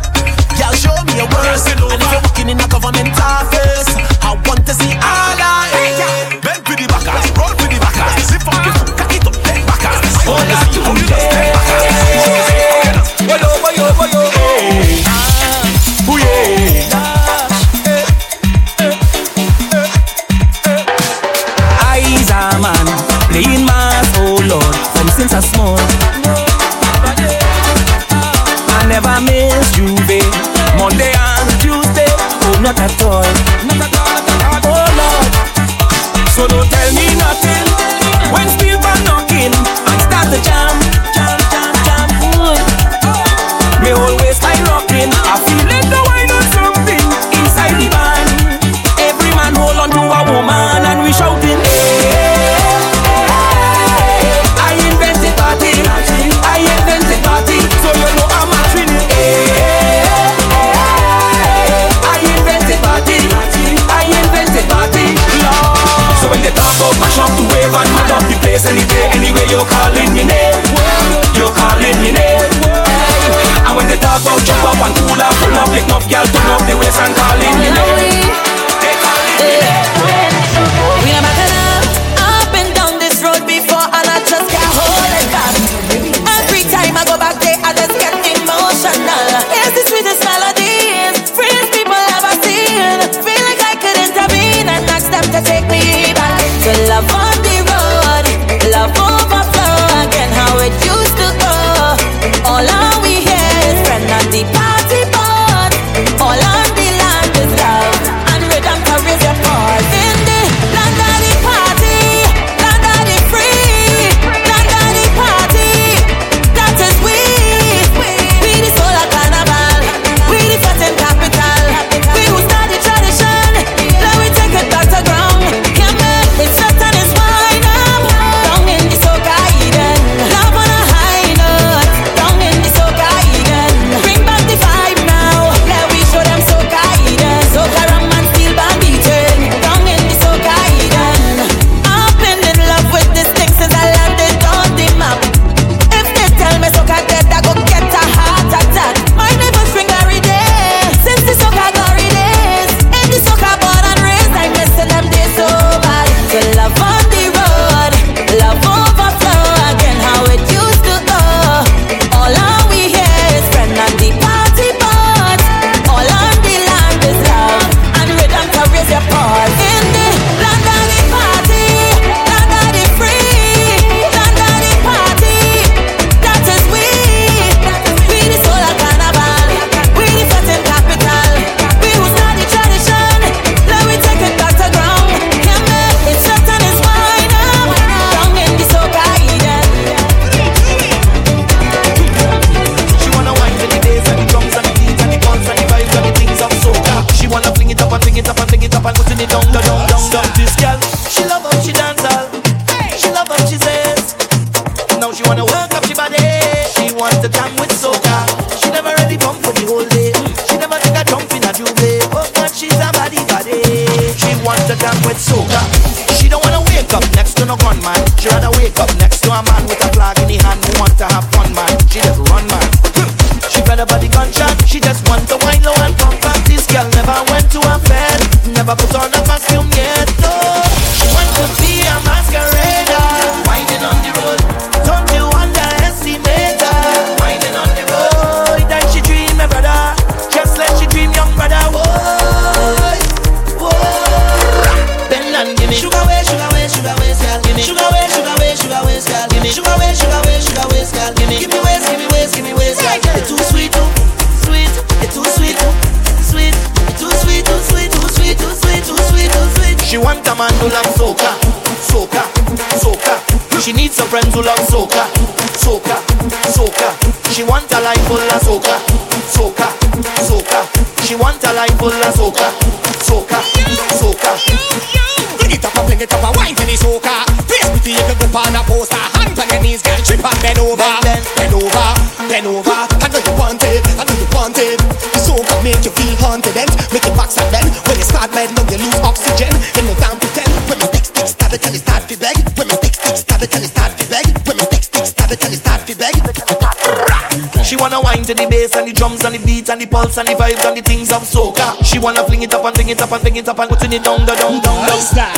girl, show me your worst. And if you're working in a government office, I want to see all eyes. Hey, bend for the backers, roll for the backers, zip up your foot, cock it up, bend backers. I want to see how you just bend backers. Well over, you over, you. Since I small, I never miss you, babe. Monday and Tuesday, oh, not at all. Oh Lord, so don't tell me nothing when Steve are knocking and start the jam, jam, jam, jam. Me always like rocking. I feel like the wine or something inside the band. Every man hold on to a woman and we shouting. Any day, anyway, you're calling me name. You're calling me name. And when they talk about jump up and cool up, pull up, pick up, girl, turn up the waist and calling me name. They calling me name. We are backing up and down this road before, and I just can't hold it back. Every time I go back there, I just get emotional. Here's the sweetest melody, it's friends people ever seen. Feel like I could intervene and ask them to take me back to love on the road. Love overflow again, how it used to go. All on we hear is friend on the party board. All on the land is love, and rhythm carries your part. In the land of the party, land of the free, land of the party, that is we. We the soul of carnival, we the certain capital. We who start the tradition, now we take it back to ground. Can't make it just on this one. Gunshot. She just want to whine low and come back. This girl never went to a bed, never put on a costume yet. No, she want to be a masquerader, whining on the road. Don't you underestimate her, whining on the road. Then she dream my brother, just like she dream young brother. Whoa, whoa. Bend and give me sugar way, sugar way, sugar way, girl. Give me sugar way, sugar way, sugar way, girl. Give me sugar way, sugar way, sugar way, girl. Give me, give me ways, give me ways, give me ways, girl. It's too sweet. She want a man who love soca, soca, soca. She needs some friends who love soca, soca, soca. She want a life full of soca, soca, soca. She want a life full of soca, soca, soca. Bring it up and bring it up and wine to the soca. Face pretty, you can go on a poster. Hand on your knees, girl, trip and bend over, bend over, bend over. I know you want it, I know you want it. The soca make you feel confident, make you box and bend. When you start bending, don't you lose oxygen. She wanna whine to the bass and the drums and the beat and the pulse and the vibes and the things of soca. She wanna fling it up and fling it up and fling it up and putting it down, da down, down, down.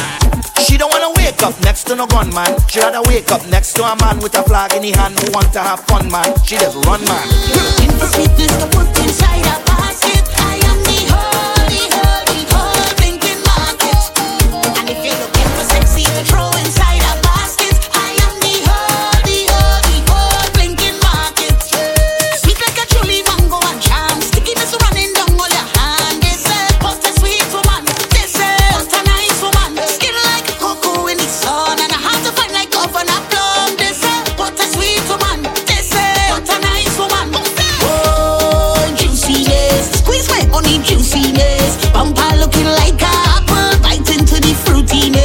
She don't wanna wake up next to no gunman. She rather wake up next to a man with a flag in his hand who want to have fun, man. She just run, man. In the sweetness to put inside a basket. I am the holy, holy, holy thinking market. And if you're looking for sexy, throw inside a basket. I am the holy, holy, holy blinking market. Sweet like a truly mango and jam. Stickiness running down all your hand. They say, post a sweet woman. They say, post a nice woman. Skin like cocoa in the sun. And I have to find like oven and plum. They say, post a sweet woman. They say, post a nice woman. Oh, juiciness. Squeeze my honey juiciness. Bumper looking like a apple. Bite into the fruitiness.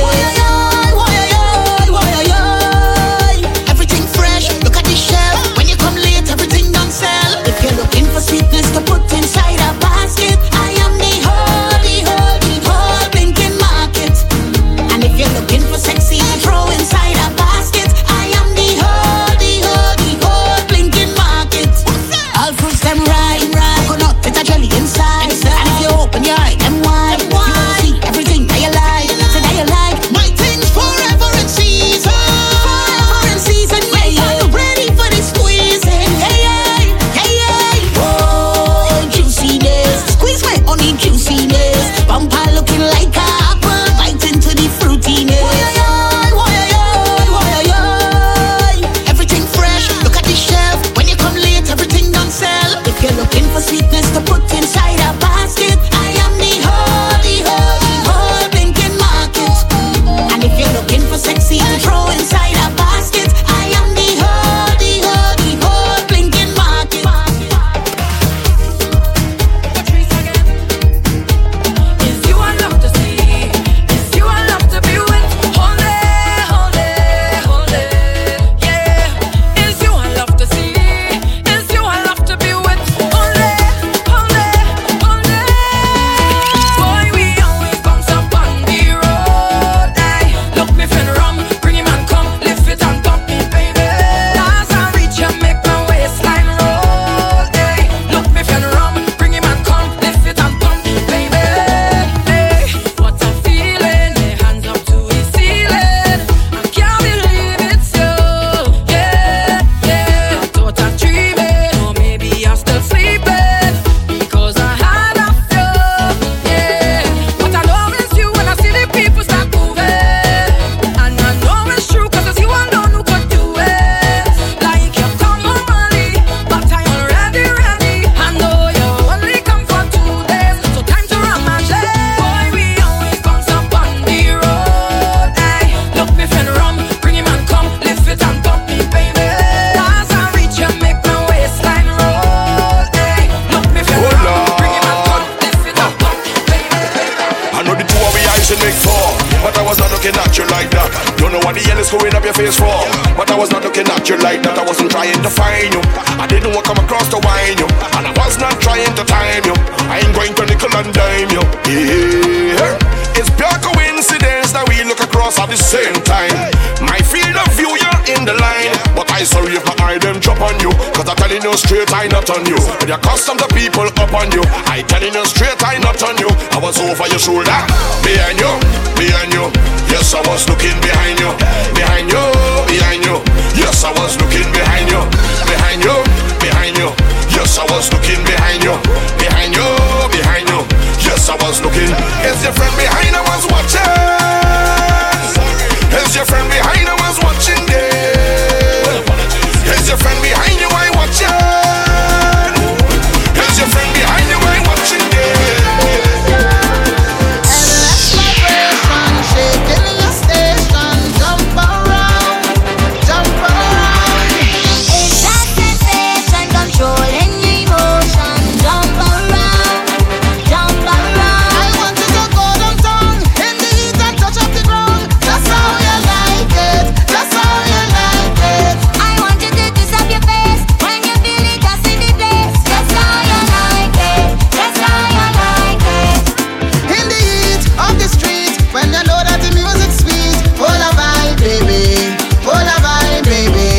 on the line. But I sorry if my eye them drop on you, cause I'm telling you straight I not on you. When you custom the people up on you, I telling you straight I not on you. I was over your shoulder, behind you, behind you. Yes, I was looking behind you, behind you, behind you. Yes, I was looking behind you, behind you, behind you. Yes, I was looking behind you, behind you, behind you. Yes, I was looking. Is your friend behind? I was watching. Is your friend behind? I was watching there. Is your friend behind you? I watching. Is your friend behind you? I watching there. And that's my person shaking in your station. Jump around. It's that sensation controlling your emotion. Jump around, jump around. I want you to go downtown in the heat and touch up the ground. That's how you like it. That's how you like it. I want you to kiss up your face when you feel it, just in the place. That's how you like it. That's how you like it. In the heat of the street, when you know that the music's sweet. Hold a vibe, baby. Hold a vibe, baby.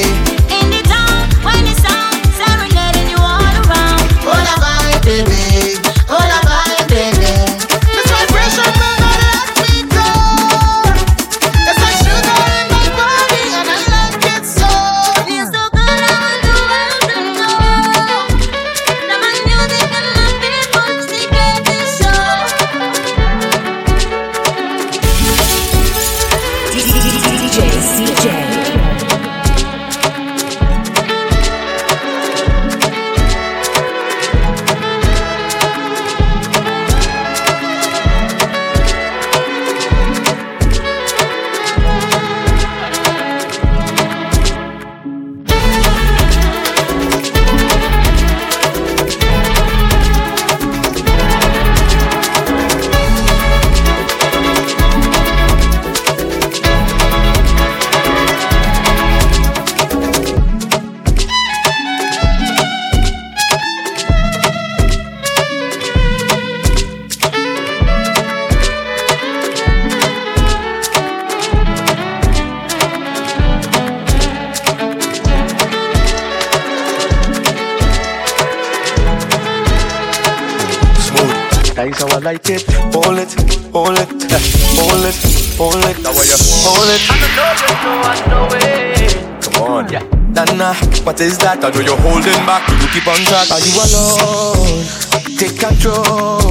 In the town, when the sound serenading you all around. Hold a vibe, baby. Hold a vibe, baby. It's vibration, man, and let me go. It's like sugar in my body, and I like it so. Feels so good, I want to hold the door. Now my music and my people see the show. JCJ. That's how I like it. Hold it, hold it, hold it, hold it. That way you hold it. I don't know it, no, I know it. Come on, yeah. Nana, what is that? I know you're holding back. You keep on track. Are you alone? Take control.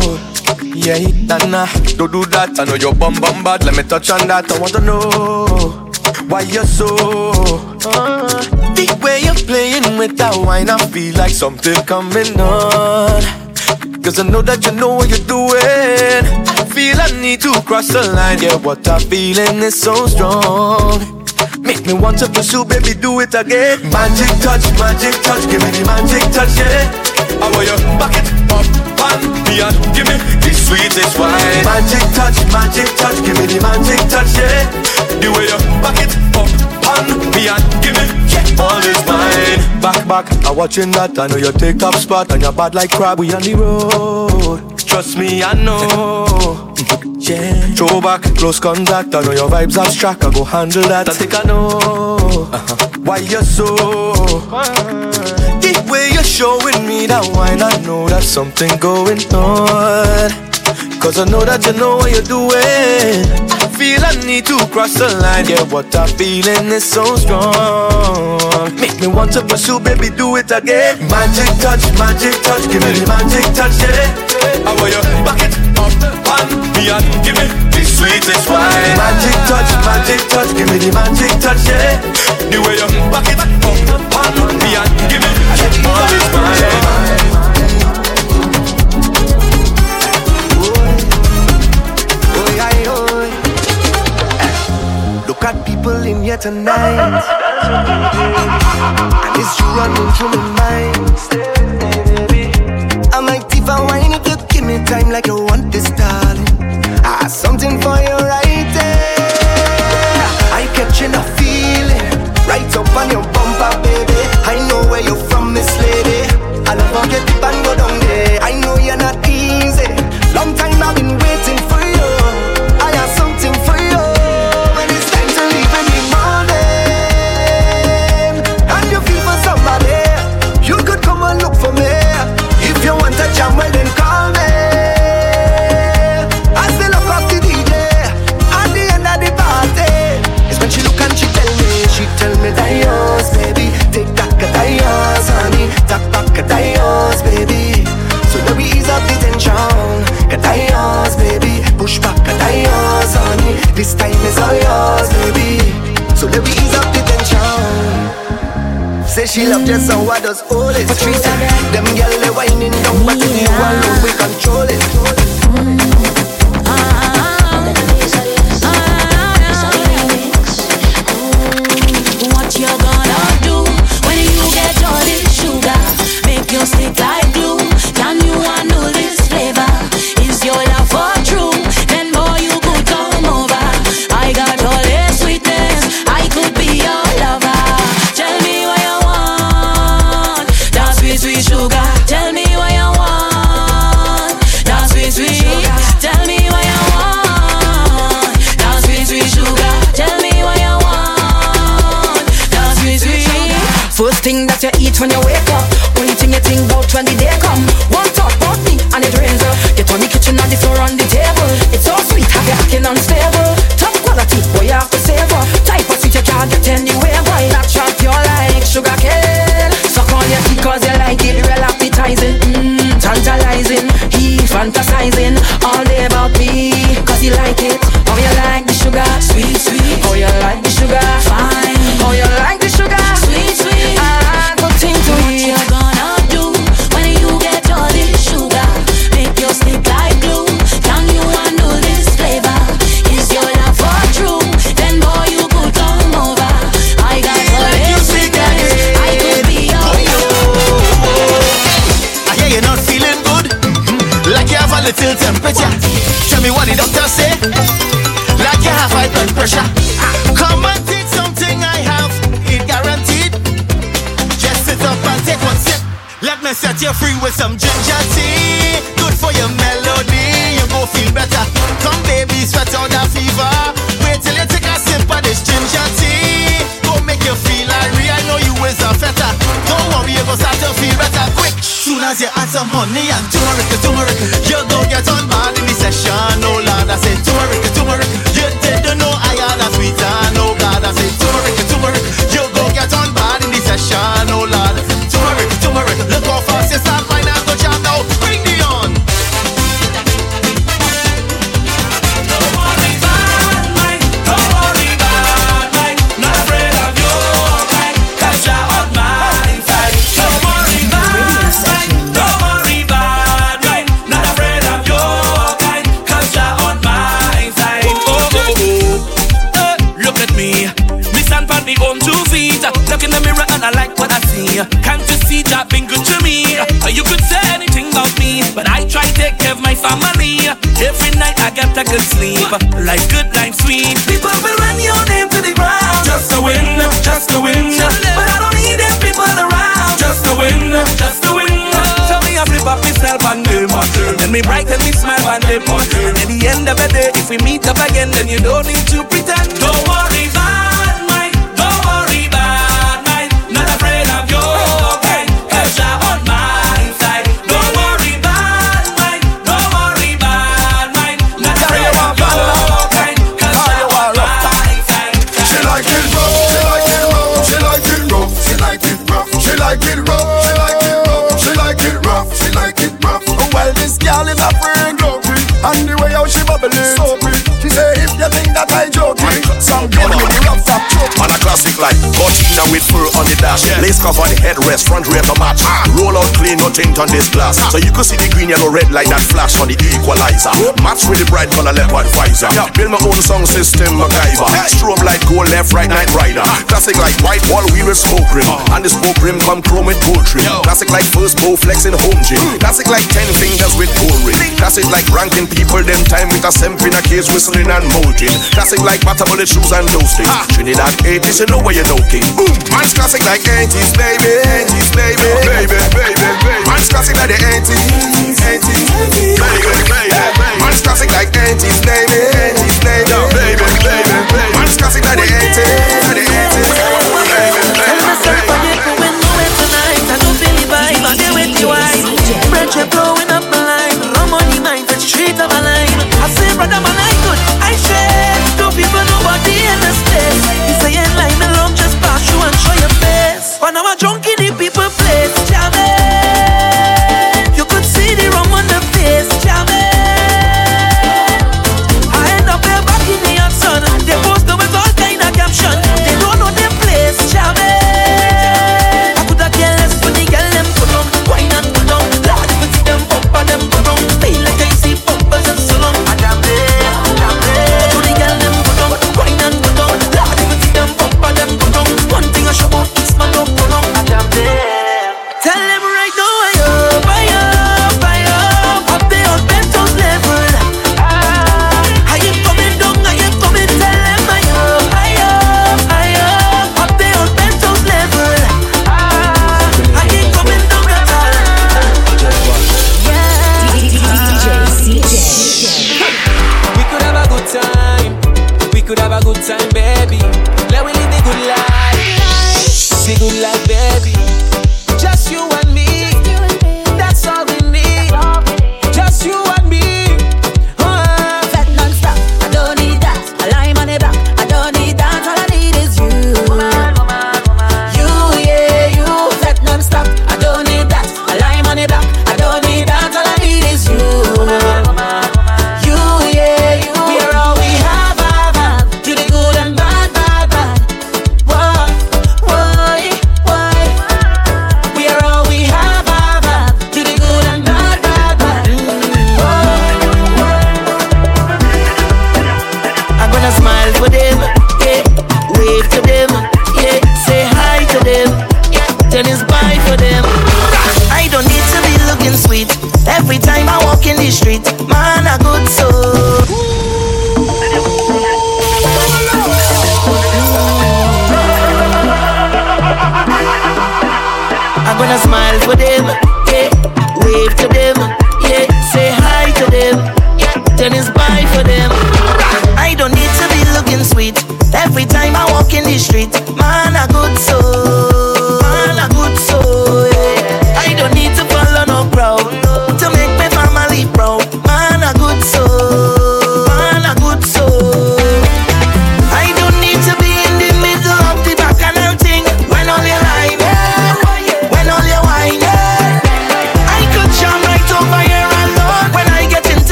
Yeah, Nana, don't do that. I know you're bum bad. Let me touch on that. I want to know why you're so. The way you're playing with that wine, I feel like something coming on. Cause I know that you know what you're doing. I feel I need to cross the line. Yeah, what I'm feeling is so strong. Make me want to pursue, baby, do it again. Magic touch, give me the magic touch, yeah. I want you back it up and beyond. Give me the sweetest wine. Magic touch, give me the magic touch, yeah. The way you back it up and beyond. Give me all is mine. Back, I'm watching that. I know you take top spot and you're bad like crab. We on the road. Trust me, I know. Yeah. Throw back, close contact. I know your vibes abstract. I go handle that. I think I know why you're so. The way you're showing me that wine, I know that's something going on. Cause I know that you know what you're doing. Feel I need to cross the line. Yeah, what I'm feeling is so strong. Make me want to pursue, baby, do it again. Magic touch, give me the magic touch, yeah. I want you back it up and beyond. Give me the sweetest wine. Magic touch, give me the magic touch, yeah. The way you back it up and beyond. Give me all this wine. Got people in here tonight, and it's you running through my mind. I'm like, Tifa, why you need to give me time like you want this, darling? I have something for you right there. I catching a feeling right up on your bumper, baby. I know where you're from, Miss Lady. I don't forget the band go down there. I know you're not easy. Long time I've been waiting for you. I have something for you. It's time to leave in the morning. She love just how I does all it. Them girl they whining down, but if you want love, we control it. What you gonna do when you get all this sugar? Make you stick like glue. Can you handle this flavor? Is your love for true? Then boy you could come over. I got all this sweetness. I could be your lover. Tell me what you want. That sweet sweet sugar. Tell me what you want. That sweet sweet sugar. Tell me what you want. That sweet sweet sugar. Tell me what you want. That sweet sweet sugar. First thing that you eat when you wake up. Only thing you think about when the day come. One thought about me and it rains up. Get on the kitchen and the floor on the table. It's so sweet, have you acting unstable. Top quality, boy you have to savor. Type of sweet you can't get anywhere, boy. That shot you like sugar cane. Suck on your teeth cause you like it. Real appetizing, tantalizing. He fantasizing all day about me. Cause he like it. How you like the sugar? Sweet, sweet. How you like the sugar? Fine. How you like the sugar? Sweet, sweet. I could think to what you gonna do when you get all this sugar? Make you stick like glue. Can you handle this flavor? Is your love for true? Then boy you could come over. I got all this sweetness. I could be your lover. I hear you're not feeling good, like you have a little temperature. Tell me what the doctor say, like you have high blood pressure. Come and take something I have, it guaranteed. Just sit up and take one sip. Let me set you free with some ginger tea. Good for your melody, you go feel better. Come baby, sweat out that fever. Wait till you take a sip of this ginger tea. Go make you feel irate, I know you is a feta. Don't worry, you go start to feel better quick. Soon as you add some honey and turmeric, you go get on bad in the session. Oh lad, I say turmeric, you didn't know I had a sweet and oh God, I say turmeric, you go get on bad in the session. Oh lad, turmeric, look how fast you start finding out the job now. Bring the on. Look in the mirror and I like what I see. Can't you see that been good to me? You could say anything about me, but I try to take care of my family. Every night I get a good sleep. Life good, life sweet. People will run your name to the ground. Just to win. But I don't need them people around. Just to win. Tell me I flip up myself and name. Then me brighten me smile and name. And at the end of the day, if we meet up again, then you don't need to pretend. Don't worry about my. Don't worry about. And the way how she bubble it, so pretty. She say if you think that I joke, some girl with the rough top choke. On a classic like Cortina with fur on the dash, yeah. Lace cover the headrest, front rear to match. Roll out clean, no tint on this glass, so you could see the green, yellow, red light that flash on the equalizer. Match with the bright color leopard visor, yeah. Build my own sound system, MacGyver. Strobe light go left, right, Night Rider. Classic like white wall, we with smoke rim, and the smoke rim come chrome with gold trim. Classic like first bow flexing home gym. Classic like 10 fingers with gold ring. Classic like ranking people them time with a simp in a case whistling and mojin. Classic like bullet shoes and toasting. Trinidad 80s, you know where you're looking. Boom! Man's classic like 80s, baby. 80s, baby. Baby. Man's classic like the 80s. 80s, baby. Man's classic like 80s, baby. 80s, baby. Man's classic like the 80s. Like the 80s, baby. Tell myself I ain't going nowhere tonight. I don't feel the vibe. I'm there with you, eyes. Friendship blowing up my line. Rum on the mind, the street of my line. I say, brother, my line good. I share. People, nobody in the space. You say ain't lying alone, just pass you and show your face. But now I'm drunk in the people place. Jamming, you could see the rum on the face. Jamming,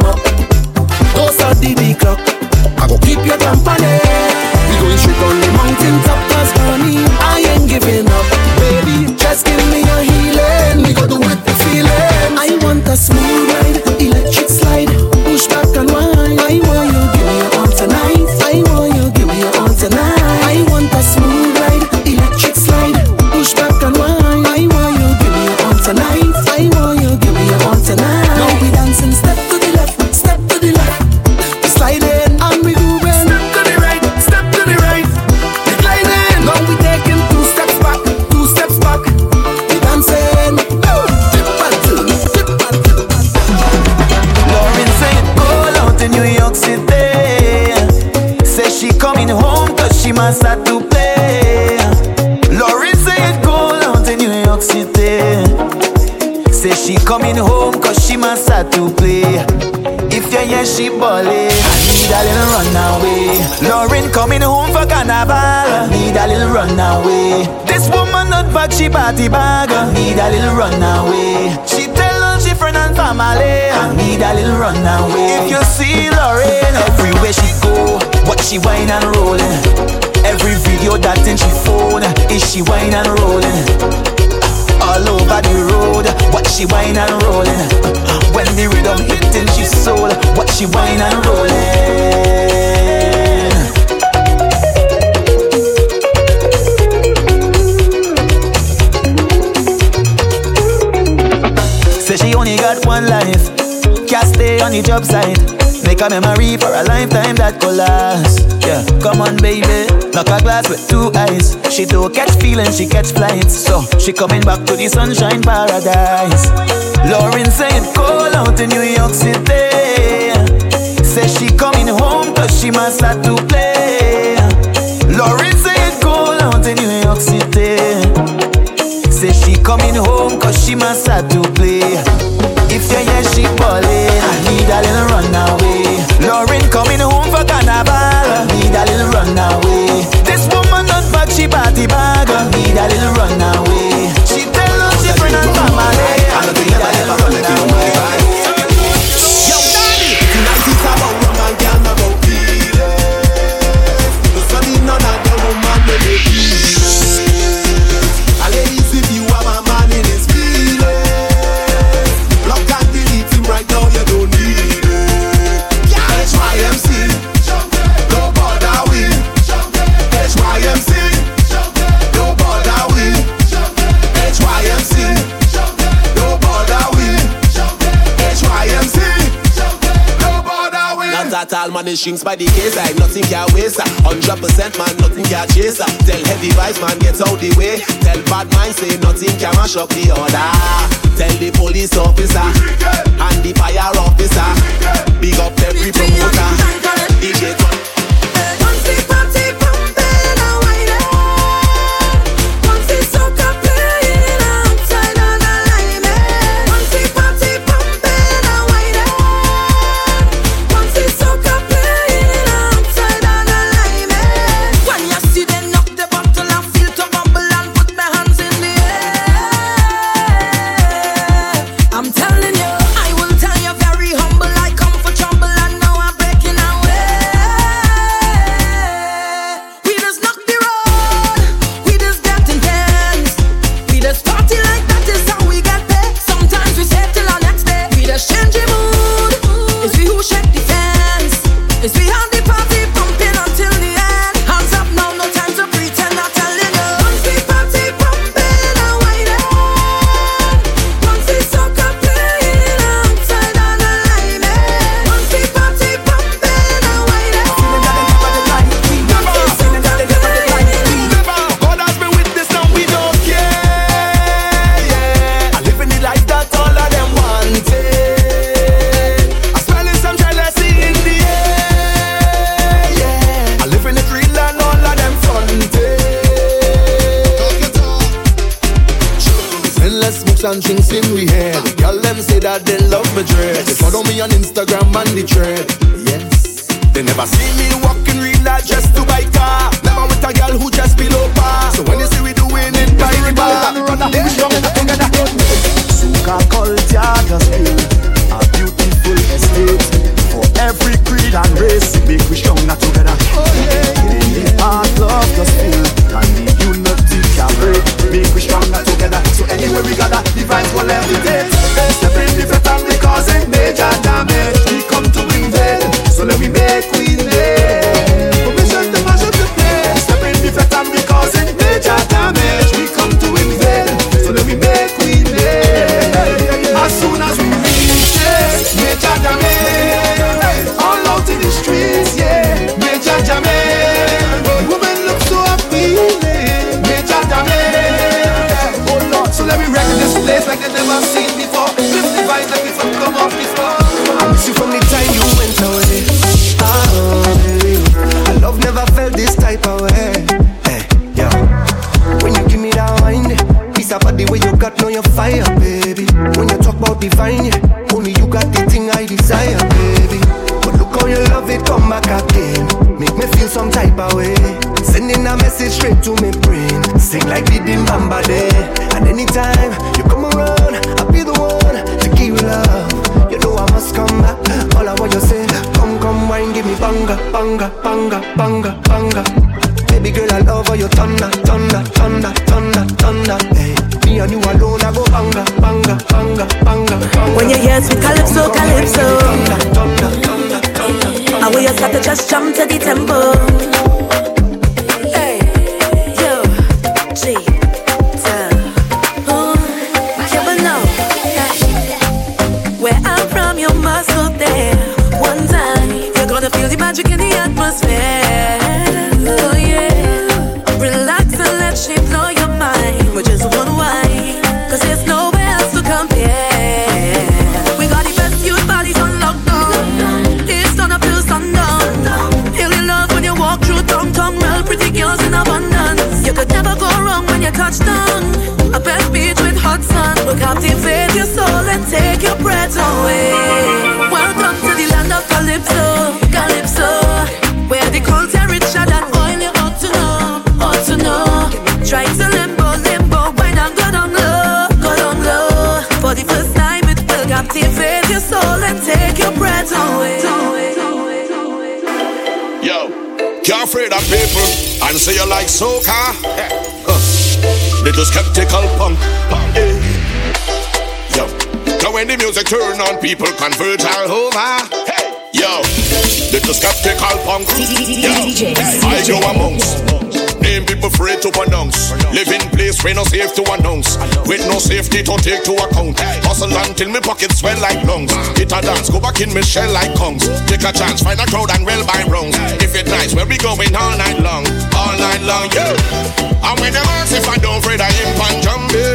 mama. Go start the big clock. I go keep your company. We going straight on the mountain top, cause honey, I ain't giving up. Baby, just give me a healing. We go do it the feeling. I want a smooth ride, electric slide, push back and wine. I want you give me your all tonight. I want you give me your all tonight. I want a smooth ride, electric slide, push back and wine. I want you give me your all tonight. I want you give me your all tonight. Now we dancing step to the left, step to the left. We sliding and we moving. Step to the right, declining. Now we taking two steps back, we dancing. Lauren said all out in New York City. Says she coming home cause she must have to play. Lauren said all out in New York City. Says she coming home cause she must have to play. If you hear she ballin', I need a little runaway. Lauren coming home for carnival. I need a little runaway. This woman not back, she party bag. I need a little runaway. She tell all she friend and family. I need a little runaway. If you see Lauren, everywhere she go, watch she wine and rollin'. Every video that in she phone, is she wine and rollin'. All over the road, what she whine and rollin'. When the rhythm hitting she soul, what she whine and rollin'. Say she only got one life, can't stay on the job site. Make a memory for a lifetime that could last. Yeah, come on baby, knock a glass with two eyes. She don't catch feelings, she catch flights. So, she coming back to the sunshine paradise. Lauren said call out in New York City. Says she coming home cause she must have to play. Lauren said call out in New York City. Says she coming home cause she must have to play. If you hear she ballin', I need a little runaway. Lauren coming home for carnival. I need a little runaway. This woman not back, she party bag. I need a little runaway. She tell her she friend and family. I need a little runaway. Yo, daddy! Tonight it's about woman, girl, not about feelings. The sunny none of them woman will be feelings. I'll ease if you are my man in his feelings. Right now you don't need it. HYMC, don't bother we. HYMC, don't bother we. HYMC, don't bother we. HYMC, don't bother we. Not at all man, it shrinks by the case. Like nothing can waste. 100% man, nothing can chase. Tell heavy vibes man, get out the way. Tell bad mind, say nothing can mash up the order. Tell the police officer and the fire officer, big up every promoter, DJ Connor. Once the party pumping and whining, once the soca playing outside on the line. Once the party pumping and whining, once the soca playing outside on the line. When you see them knock the bottle and feel to bubble and put my hands in the air. I'm telling you, I will tell you very humble. I come for trouble and now I'm breaking away. We just knock the road, we just get intense. We just party like that is how we get paid. Sometimes we stay till our next day. We just change the mood. It's we who shake the fence. It's we have the party pumping until the end. Hands up now, no time to pretend. I'm telling you, once the party pumping and whining, once the soca playing outside on the line, eh? Once the party pumping and whining. God has been with this and we don't care. Yeah. I'm living the life that all of them wanted. I'm smelling some jealousy in the air. Yeah. I'm living it real and all of them fronted. Endless smokes and drinks in we head. Y'all them say that they love me dread. They follow me on Instagram and the thread. Yes. They never see me walking real life just to buy car. Never with a girl who just below par. So when you see we doing it by the bar, they show me the thing that I do. Soca culture just built a beautiful estate. faith. For every creed and race, make we stronger together. Oh yeah, yeah, yeah. Heart love the spirit, and the unity can break. Make we stronger together. So anyway we gather, the vibes will levitate. Let's step in the faith and we're causing major damage. We come to invade, so let me make we live. Permission to mash up the place. Step in the faith and we're causing major damage. We come to invade, so let me make we live. As soon as we reach it, major damage. Streets, yeah, Major Jamel. Women look so appealing, Major Jamel. Oh Lord, so let me wreck this place like they never seen before. Lift the vibes like it's come off before. I miss you from the time you went away. Oh, baby, I love never felt this type of way. Hey, yeah. When you give me that wine, piece of body where you got, know your fire, baby. When you talk about divine, only you got the thing I desire, baby. How you love it, come back again. Make me feel some type of way. Sending a message straight to my brain. Sing like the Dimbamba day. And anytime you come around, I'll be the one to give you love. You know I must come back. All I want you say, come, come, wine, give me banga, banga, banga, banga, banga. Baby girl, I love how you thunder, thunder, thunder, thunder, thunder. Hey, me and you alone, I go banga, banga, banga, banga, banga. When you hear sweet calypso, calypso, thunder, thunder, thunder. I will just have to just jump to the tempo. Hey, yo, G, tell. Oh, you will know. Where I'm from, you must go there. One time, you're gonna feel the magic in the atmosphere. Oh yeah. Relax and let she blow your mind. Which is one wine, 'cause there's nowhere else to compare. We got the best youth bodies on lockdown. Feel your love when you walk through downtown. Real pretty girls in abundance. You could never go wrong when you touch down. A best beach with hot sun will captivate your soul and take your breath away. Welcome to the land of Calypso, Calypso, where the culture richer than oil. You ought to know, ought to know. Try to limbo, limbo, when I'm go down low, for the first time it will captivate your soul and take your breath away. Yo, you're afraid of people and say you like soca. Little skeptical punk. Yo, now when the music turn on, people convert all over. Hey. Yo, little skeptical punk. Yo, I go amongst. Name people afraid to pronounce. Live in place where no safe to announce. With no safety to take to account. Hustle until me pockets swell like lungs. Hit a dance, go back in me shell like kongs. Take a chance, find a crowd and well by wrongs. If it nice, where we going all night long. All night long, yeah. And when them ask if I don't afraid I imp and jumbie,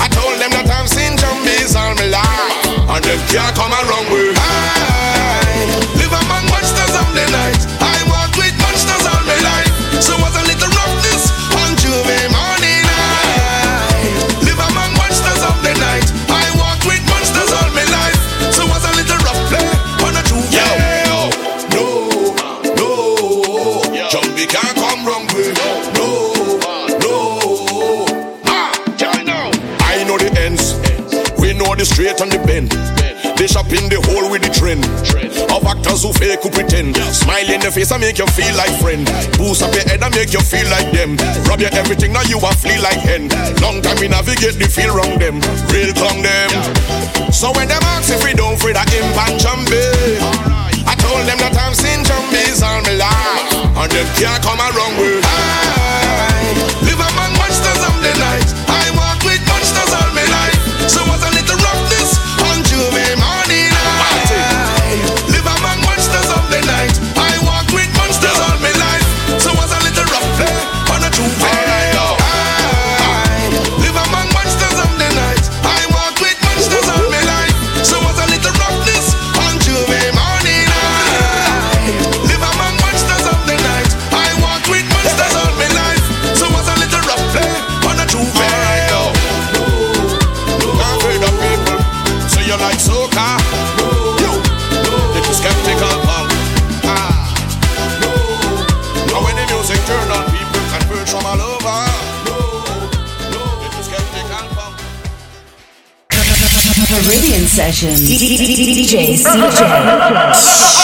I told them that I've seen jumbies all my life. And them can't come a wrong way. I live among monsters on the night. I walk with monsters all my life. So what's a little roughness on Juve morning night? Live among monsters of the night. I walk with monsters all my life. So what's a little rough play on a Juve? Yo, no, no, Jumpy can't come wrong with. No, no, I know the ends. We know the straight and the bend. They shop in the hole with the trend of actors who fake who pretend. Smile in the face and make you feel like friend. Boost up your head and make you feel like them. Rub your everything now you a flee like hen. Long time we navigate the feel round them. Real tongue them. So when them ask if we don't afraid that imp and jumbie, I told them that I'm seen jumbies all my life. And them can't come a wrong way. I live among monsters of the night. I walk with monsters all my life. So what's a little roughness on Juve? Live among monsters of the night. I want Sessions. DJ CJ.